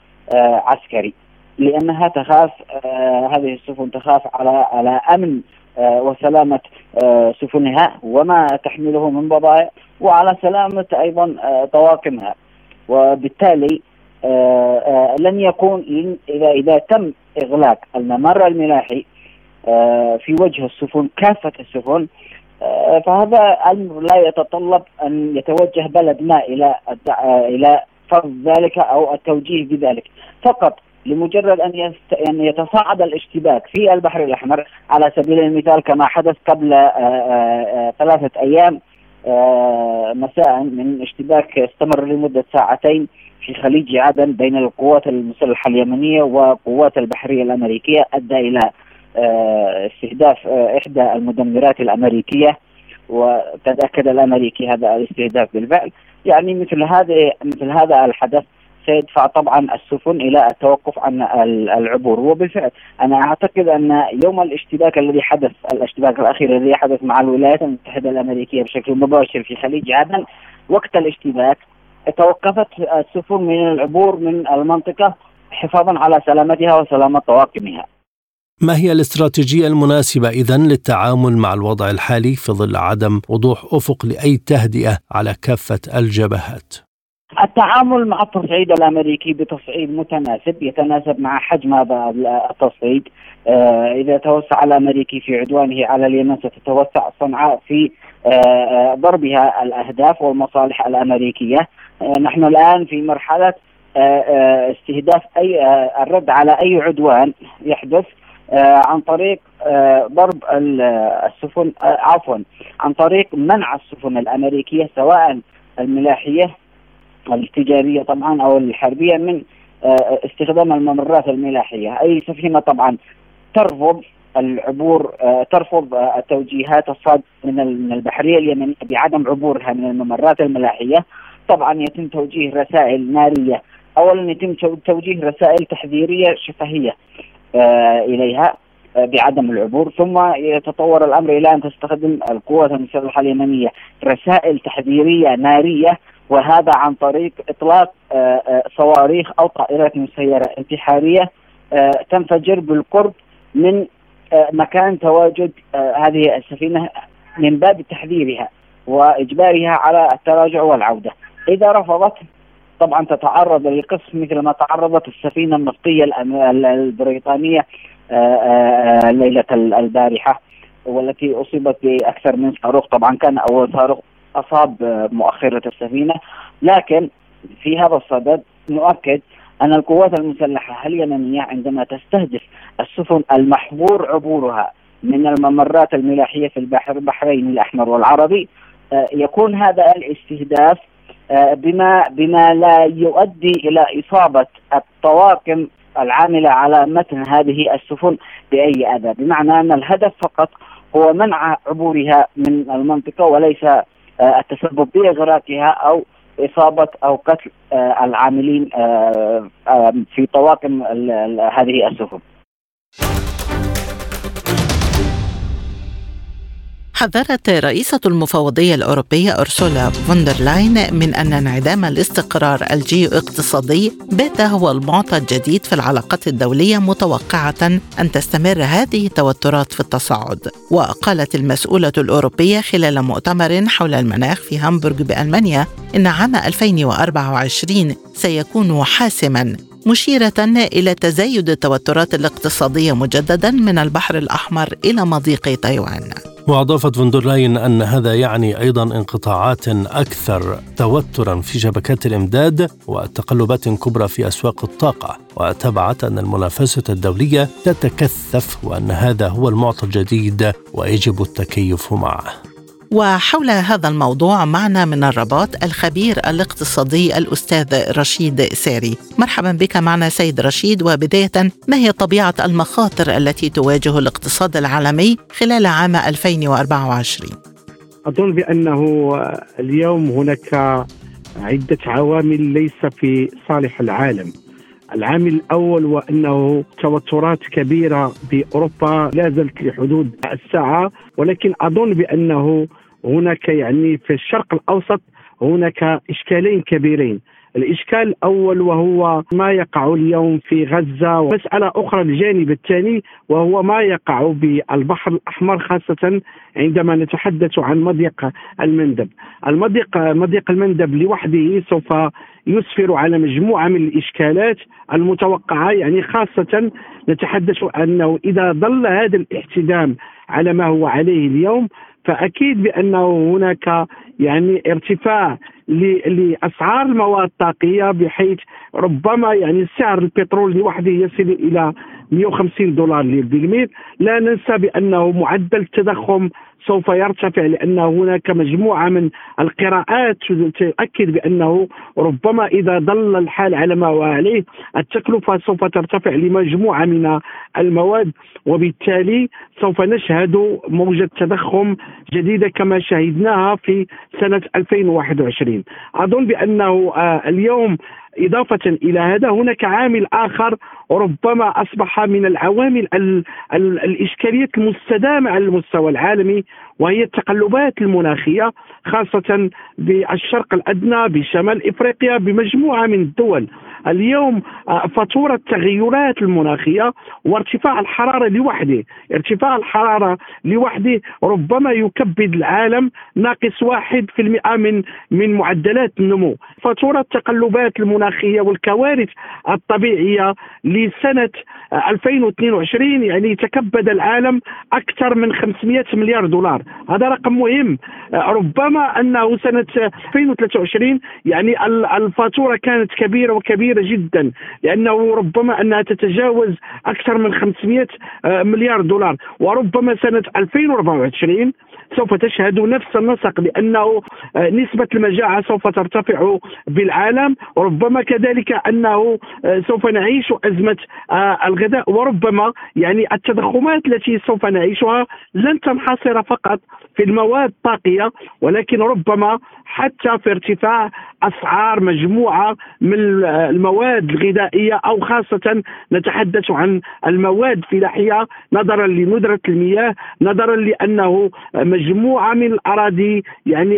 عسكري، لأنها تخاف، هذه السفن تخاف على أمن وسلامة سفنها وما تحمله من بضائع، وعلى سلامة أيضا طواقمها. وبالتالي لن يكون إذا تم إغلاق الممر الملاحي في وجه السفن، كافة السفن، فهذا أمر لا يتطلب أن يتوجه بلد ما إلى فرض ذلك أو التوجيه بذلك، فقط لمجرد أن يتصاعد الاشتباك في البحر الأحمر، على سبيل المثال كما حدث قبل 3 أيام مساء من اشتباك استمر لمدة 2 ساعات في خليج عدن بين القوات المسلحة اليمنية وقوات البحرية الأمريكية، أدى إلى استهداف إحدى المدمرات الأمريكية، وقد أكد الأمريكي هذا الاستهداف بالفعل. يعني مثل هذا الحدث سيدفع طبعا السفن إلى التوقف عن العبور. وبالفعل أنا أعتقد أن يوم الاشتباك الأخير الذي حدث مع الولايات المتحدة الأمريكية بشكل مباشر في خليج عدن، وقت الاشتباك توقفت السفن من العبور من المنطقة حفاظا على سلامتها وسلامة طواقمها. ما هي الاستراتيجية المناسبة إذن للتعامل مع الوضع الحالي في ظل عدم وضوح أفق لأي تهدئة على كافة الجبهات؟ التعامل مع التصعيد الأمريكي بتصعيد متناسب يتناسب مع حجم هذا التصعيد. إذا توسع الأمريكي في عدوانه على اليمن، ستتوسع صنعاء في ضربها الأهداف والمصالح الأمريكية. نحن الآن في مرحلة استهداف الرد على أي عدوان يحدث عن طريق ضرب السفن، عفوا عن طريق منع السفن الأمريكية سواء الملاحية التجارية طبعا أو الحربية من استخدام الممرات الملاحية. أي سفينة طبعا ترفض العبور، ترفض التوجيهات الصادرة من البحرية اليمنية بعدم عبورها من الممرات الملاحية، طبعا يتم توجيه رسائل نارية. أولا يتم توجيه رسائل تحذيرية شفهية إليها بعدم العبور، ثم يتطور الأمر إلى أن تستخدم القوات المسلحة اليمنية رسائل تحذيرية نارية، وهذا عن طريق إطلاق صواريخ أو طائرات مسيرة انتحارية تنفجر بالقرب من مكان تواجد هذه السفينة من باب تحذيرها وإجبارها على التراجع والعودة. إذا رفضت طبعا تتعرض للقصف مثل ما تعرضت السفينة النفطية البريطانية ليلة البارحة، والتي أصيبت بأكثر من صاروخ. طبعا كان أول صاروخ أصاب مؤخرة السفينة، لكن في هذا الصدد نؤكد أن القوات المسلحة اليمنية عندما تستهدف السفن المحظور عبورها من الممرات الملاحية في البحرين الأحمر والعربي، يكون هذا الاستهداف بما لا يؤدي إلى إصابة الطواقم العاملة على متن هذه السفن بأي أذى، بمعنى أن الهدف فقط هو منع عبورها من المنطقة وليس التسبب بإغراقها أو إصابة أو قتل العاملين في طواقم هذه السفن. حذرت رئيسة المفوضية الأوروبية أورسولا فون دير لاين من أن انعدام الاستقرار الجيواقتصادي بات هو المعطى الجديد في العلاقات الدولية، متوقعة أن تستمر هذه التوترات في التصاعد. وقالت المسؤولة الأوروبية خلال مؤتمر حول المناخ في هامبورغ بألمانيا إن عام 2024 سيكون حاسماً، مشيرة إلى تزايد التوترات الاقتصادية مجدداً من البحر الأحمر إلى مضيق تايوان. وأضافت فون دير لاين أن هذا يعني أيضا انقطاعات أكثر توترا في شبكات الإمداد وتقلبات كبرى في أسواق الطاقة، وتبعت أن المنافسة الدولية تتكثف وأن هذا هو المعطى الجديد ويجب التكيف معه. وحول هذا الموضوع معنا من الرباط الخبير الاقتصادي الأستاذ رشيد ساري. مرحبا بك معنا سيد رشيد، وبداية ما هي طبيعة المخاطر التي تواجه الاقتصاد العالمي خلال عام 2024؟ أظن بأنه اليوم هناك عدة عوامل ليس في صالح العالم. العامل الأول وأنه توترات كبيرة بأوروبا لا زالت في حدود الساعة، ولكن أظن بأنه هناك في الشرق الأوسط هناك إشكالين كبيرين. الإشكال الأول وهو ما يقع اليوم في غزة، ومسألة أخرى الجانب الثاني وهو ما يقع بالبحر الأحمر، خاصة عندما نتحدث عن مضيق المندب. مضيق المندب لوحده سوف يسفر على مجموعة من الإشكالات المتوقعة، خاصة نتحدث أنه إذا ظل هذا الاحتدام على ما هو عليه اليوم فأكيد بأنه هناك ارتفاع لأسعار المواد الطاقية، بحيث ربما سعر البترول لوحده يصل إلى $150 للبرميل. لا ننسى بأنه معدل التضخم سوف يرتفع، لأن هناك مجموعة من القراءات تؤكد بأنه ربما إذا ظل الحال على ما هو عليه التكلفة سوف ترتفع لمجموعة من المواد، وبالتالي سوف نشهد موجة تضخم جديدة كما شهدناها في سنة 2021. أظن بأنه اليوم إضافة إلى هذا هناك عامل آخر ربما أصبح من العوامل الإشكالية المستدامة على المستوى العالمي، وهي التقلبات المناخية، خاصة بالشرق الأدنى، بشمال إفريقيا، بمجموعة من الدول. اليوم فاتورة التغيرات المناخية وارتفاع الحرارة لوحده، ربما يكبد العالم ناقص 1% من معدلات النمو. فاتورة التقلبات المناخية والكوارث الطبيعية لسنة 2022 تكبد العالم أكثر من $500 مليار. هذا رقم مهم. ربما أنه سنة 2023 الفاتورة كانت كبيرة وكبيرة جدا، لأنه ربما أنها تتجاوز أكثر من $500 مليار، وربما سنة 2024 سوف تشهد نفس النسق، لأنه نسبة المجاعة سوف ترتفع بالعالم، وربما كذلك أنه سوف نعيش أزمة الغذاء، وربما التضخمات التي سوف نعيشها لن تنحصر فقط في المواد الطاقية، ولكن ربما حتى في ارتفاع أسعار مجموعة من المواد الغذائية، أو خاصة نتحدث عن المواد الفلاحية، نظرا لندرة المياه، نظرا لأنه مجموعة من الأراضي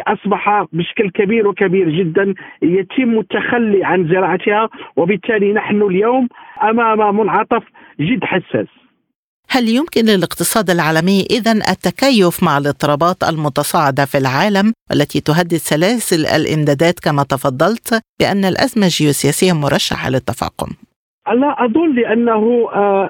أصبح بشكل كبير وكبير جدا يتم التخلي عن زراعتها، وبالتالي نحن اليوم أمام منعطف جد حساس. هل يمكن للاقتصاد العالمي إذن التكيف مع الاضطرابات المتصاعدة في العالم والتي تهدد سلاسل الإمدادات كما تفضلت بأن الأزمة الجيوسياسية مرشحة للتفاقم؟ لا أظن، لأنه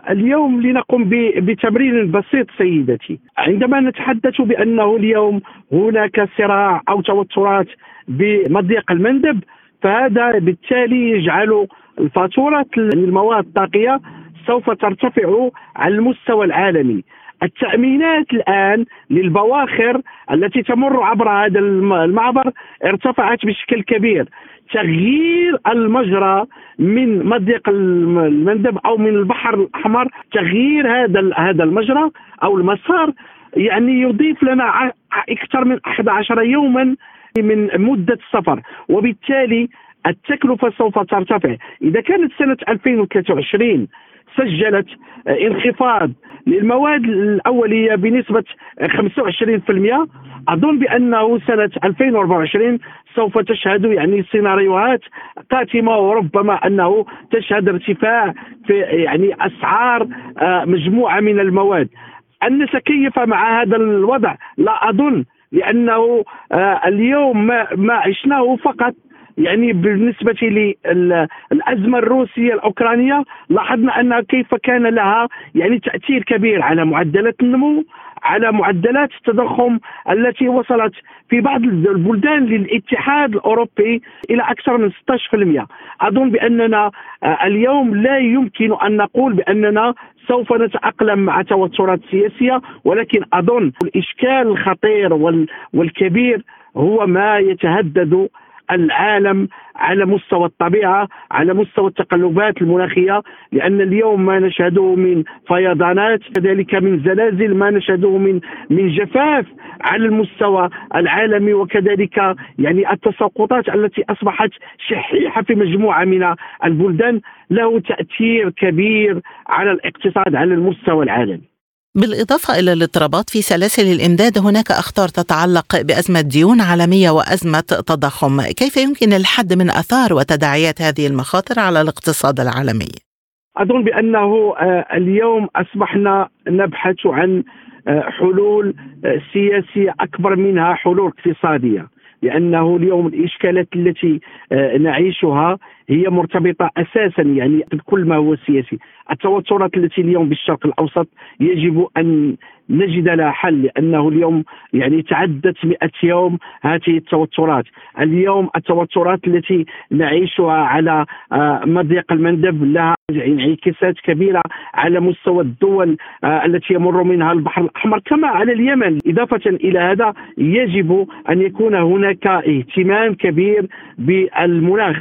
اليوم لنقم بتمرين بسيط سيدتي. عندما نتحدث بأنه اليوم هناك صراع أو توترات بمضيق المندب، فهذا بالتالي يجعل الفاتورة المواد الطاقية سوف ترتفع على المستوى العالمي. التأمينات الآن للبواخر التي تمر عبر هذا المعبر ارتفعت بشكل كبير. تغيير المجرى من مضيق المندب أو من البحر الأحمر، تغيير هذا المجرى أو المسار يضيف لنا أكثر من 11 يوما من مدة السفر، وبالتالي التكلفة سوف ترتفع. إذا كانت سنة 2023 سجلت انخفاض للمواد الأولية بنسبة 25%. أظن بأنه سنة 2024 سوف تشهد يعني سيناريوهات قاتمة، وربما أنه تشهد ارتفاع في يعني أسعار مجموعة من المواد. أن نتكيف مع هذا الوضع لا أظن، لأنه اليوم ما عشناه فقط يعني بالنسبة للأزمة الروسية الأوكرانية لاحظنا أنها كيف كان لها يعني تأثير كبير على معدلات النمو، على معدلات التضخم التي وصلت في بعض البلدان للاتحاد الأوروبي إلى أكثر من 16%. أظن بأننا اليوم لا يمكن أن نقول بأننا سوف نتأقلم مع توترات سياسية، ولكن أظن الإشكال الخطير والكبير هو ما يتهدد العالم على مستوى الطبيعة، على مستوى التقلبات المناخية، لأن اليوم ما نشهده من فيضانات، كذلك من زلازل، ما نشهده من جفاف على المستوى العالمي، وكذلك يعني التساقطات التي أصبحت شحيحة في مجموعة من البلدان له تأثير كبير على الاقتصاد على المستوى العالمي. بالإضافة إلى الاضطرابات في سلاسل الإمداد، هناك أخطار تتعلق بأزمة ديون عالمية وأزمة تضخم. كيف يمكن الحد من آثار وتداعيات هذه المخاطر على الاقتصاد العالمي؟ أظن بأنه اليوم أصبحنا نبحث عن حلول سياسية أكبر منها حلول اقتصادية، لأنه اليوم الإشكالات التي نعيشها هي مرتبطة أساسا يعني بكل ما هو سياسي. التوترات التي اليوم بالشرق الأوسط يجب أن نجد لها حل، لأنه اليوم يعني تعدت 100 يوم هذه التوترات. اليوم التوترات التي نعيشها على مضيق المندب لها انعكاسات كبيرة على مستوى الدول التي يمر منها البحر الأحمر كما على اليمن. إضافة إلى هذا يجب أن يكون هناك اهتمام كبير بالمناخ.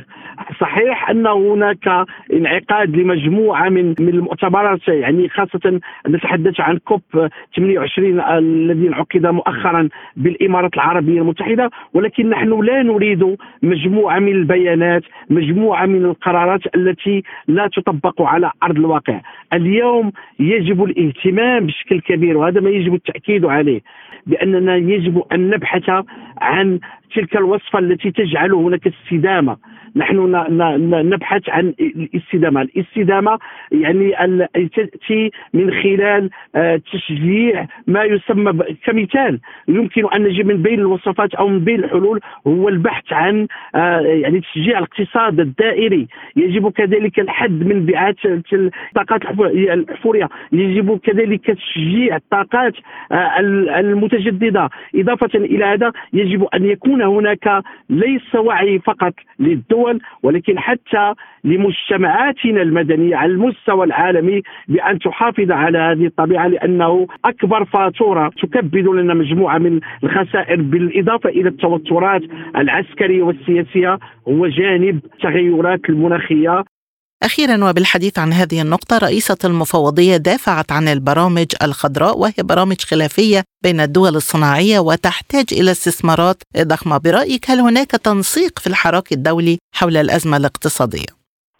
صحيح أن هناك انعقاد لمجموعة من المؤتمرات، يعني خاصة نتحدث عن كوب 28 الذي انعقد مؤخرا بالإمارات العربية المتحدة، ولكن نحن لا نريد مجموعة من البيانات، مجموعة من القرارات التي لا تطبق على أرض الواقع. اليوم يجب الاهتمام بشكل كبير، وهذا ما يجب التأكيد عليه، بأننا يجب أن نبحث عن تلك الوصفة التي تجعل هناك استدامة. نحن نبحث عن الاستدامة يعني تأتي من خلال تشجيع ما يسمى كمثال يمكن أن نجد من بين الوصفات أو من بين الحلول هو البحث عن يعني تشجيع الاقتصاد الدائري. يجب كذلك الحد من بيعات الطاقات الأحفورية، يجب كذلك تشجيع الطاقات المتجددة. إضافة إلى هذا يجب أن يكون هناك ليس وعي فقط للدول، ولكن حتى لمجتمعاتنا المدنية على المستوى العالمي بأن تحافظ على هذه الطبيعة، لأنه أكبر فاتورة تكبد لنا مجموعة من الخسائر بالإضافة إلى التوترات العسكرية والسياسية هو جانب التغيرات المناخية. أخيرا وبالحديث عن هذه النقطة، رئيسة المفوضية دافعت عن البرامج الخضراء، وهي برامج خلافية بين الدول الصناعية وتحتاج إلى استثمارات ضخمة. برأيك هل هناك تنسيق في الحراك الدولي حول الأزمة الاقتصادية؟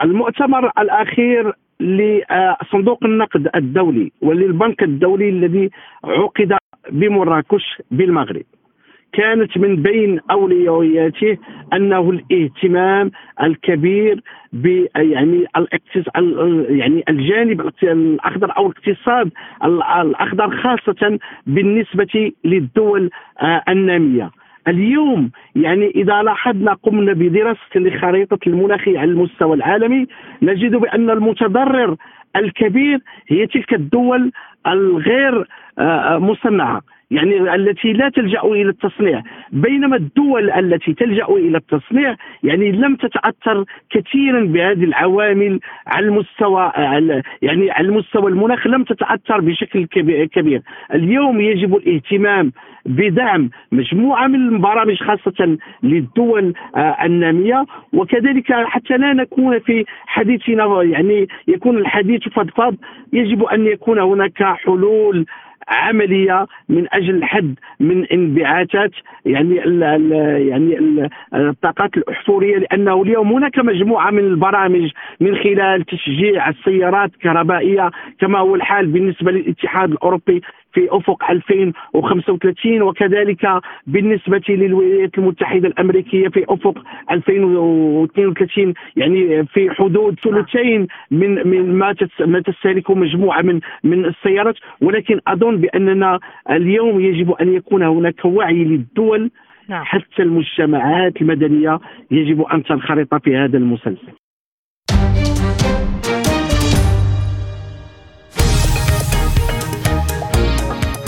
المؤتمر الأخير لصندوق النقد الدولي وللبنك الدولي الذي عقد بمراكش بالمغرب كانت من بين أولوياته أنه الاهتمام الكبير يعني الجانب الأخضر أو الاقتصاد الأخضر، خاصة بالنسبة للدول النامية. اليوم يعني إذا لاحظنا قمنا بدراسة لخريطة المناخ على المستوى العالمي نجد بأن المتضرر الكبير هي تلك الدول الغير مصنعة، يعني التي لا تلجأ إلى التصنيع، بينما الدول التي تلجأ إلى التصنيع يعني لم تتأثر كثيرا بهذه العوامل على المستوى يعني على المستوى المناخ لم تتأثر بشكل كبير. اليوم يجب الاهتمام بدعم مجموعة من البرامج خاصة للدول النامية، وكذلك حتى لا نكون في حديثنا يعني يكون الحديث فضفاض، يجب أن يكون هناك حلول عملية من أجل الحد من انبعاثات الطاقات الأحفورية، لأنه اليوم هناك مجموعة من البرامج من خلال تشجيع السيارات الكهربائية كما هو الحال بالنسبة للاتحاد الأوروبي في أفق 2035، وكذلك بالنسبة للولايات المتحدة الأمريكية في أفق 2032، في حدود ثلثين من ما تستهلكه مجموعة من السيارات. ولكن أظن بأننا اليوم يجب أن يكون هناك وعي للدول، حتى المجتمعات المدنية يجب أن تنخرط في هذا المسلسل.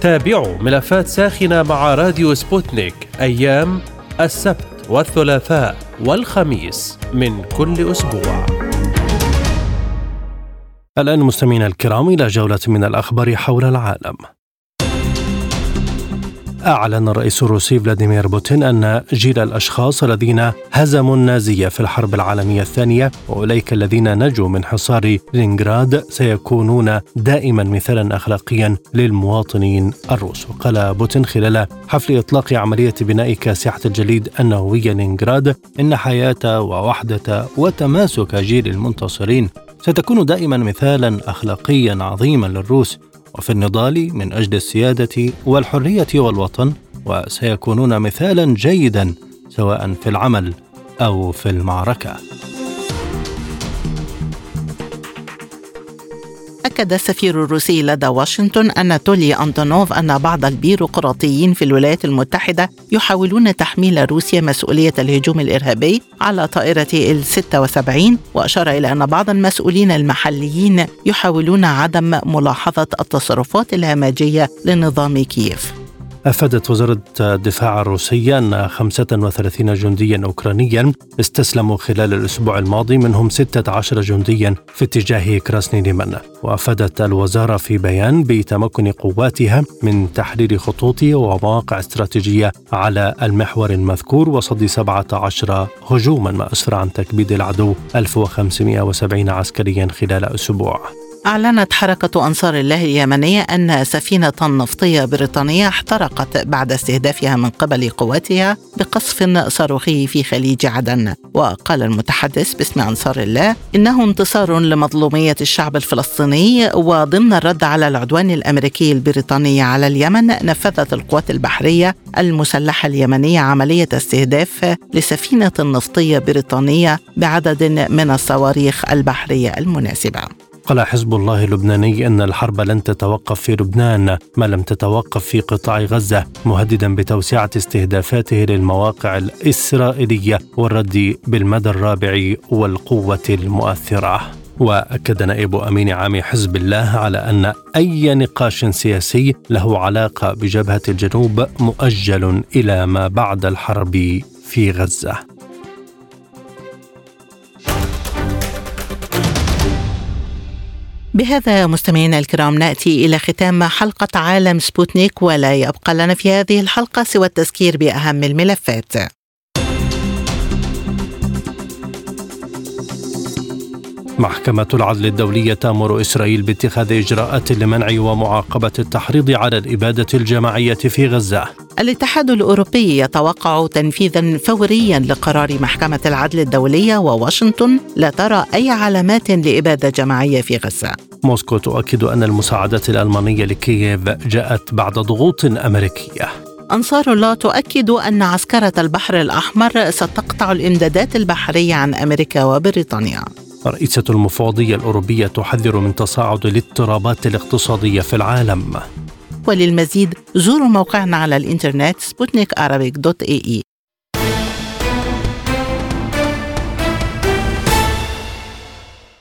تابعوا ملفات ساخنة مع راديو سبوتنيك أيام السبت والثلاثاء والخميس من كل أسبوع. الآن مستمعينا الكرام إلى جولة من الأخبار حول العالم. أعلن الرئيس الروسي فلاديمير بوتين أن جيل الأشخاص الذين هزموا النازية في الحرب العالمية الثانية وأولئك الذين نجوا من حصار لينينغراد سيكونون دائما مثالا أخلاقيا للمواطنين الروس. وقال بوتين خلال حفل إطلاق عملية بناء كاسحة الجليد النووية لينينغراد إن حياة ووحدة وتماسك جيل المنتصرين ستكون دائما مثالا أخلاقيا عظيما للروس وفي النضال من أجل السيادة والحرية والوطن، وسيكونون مثالا جيدا سواء في العمل أو في المعركة. أكد السفير الروسي لدى واشنطن أناتولي أنتونوف أن بعض البيروقراطيين في الولايات المتحدة يحاولون تحميل روسيا مسؤولية الهجوم الإرهابي على طائرة ال-76، وأشار إلى أن بعض المسؤولين المحليين يحاولون عدم ملاحظة التصرفات الهمجية لنظام كييف. أفادت وزارة الدفاع الروسية أن 35 جنديا أوكرانيا استسلموا خلال الأسبوع الماضي، منهم 16 جنديا في اتجاه كراسني ليمن. وأفادت الوزارة في بيان بتمكن قواتها من تحرير خطوط ومواقع استراتيجية على المحور المذكور وصد 17 هجوما، ما أسرع عن تكبيد العدو 1570 عسكريا خلال أسبوع. أعلنت حركة أنصار الله اليمنية أن سفينة نفطية بريطانية احترقت بعد استهدافها من قبل قواتها بقصف صاروخي في خليج عدن. وقال المتحدث باسم أنصار الله إنه انتصار لمظلومية الشعب الفلسطيني، وضمن الرد على العدوان الأمريكي البريطاني على اليمن نفذت القوات البحرية المسلحة اليمنية عملية استهداف لسفينة نفطية بريطانية بعدد من الصواريخ البحرية المناسبة. قال حزب الله اللبناني أن الحرب لن تتوقف في لبنان ما لم تتوقف في قطاع غزة، مهددا بتوسعة استهدافاته للمواقع الإسرائيلية والرد بالمدى الرابع والقوة المؤثرة. وأكد نائب أمين عام حزب الله على أن أي نقاش سياسي له علاقة بجبهة الجنوب مؤجل إلى ما بعد الحرب في غزة. بهذا مستمعينا الكرام نأتي إلى ختام حلقة عالم سبوتنيك، ولا يبقى لنا في هذه الحلقة سوى التذكير بأهم الملفات. محكمة العدل الدولية تأمر إسرائيل باتخاذ إجراءات لمنع ومعاقبة التحريض على الإبادة الجماعية في غزة. الاتحاد الأوروبي يتوقع تنفيذا فوريا لقرار محكمة العدل الدولية، وواشنطن لا ترى أي علامات لإبادة جماعية في غزة. موسكو تؤكد أن المساعدات الألمانية لكييف جاءت بعد ضغوط أمريكية. أنصار الله تؤكد أن عسكرة البحر الأحمر ستقطع الإمدادات البحرية عن أمريكا وبريطانيا. رئيسة المفوضية الأوروبية تحذر من تصاعد الاضطرابات الاقتصادية في العالم. وللمزيد زوروا موقعنا على الإنترنت sputnikarabic.ae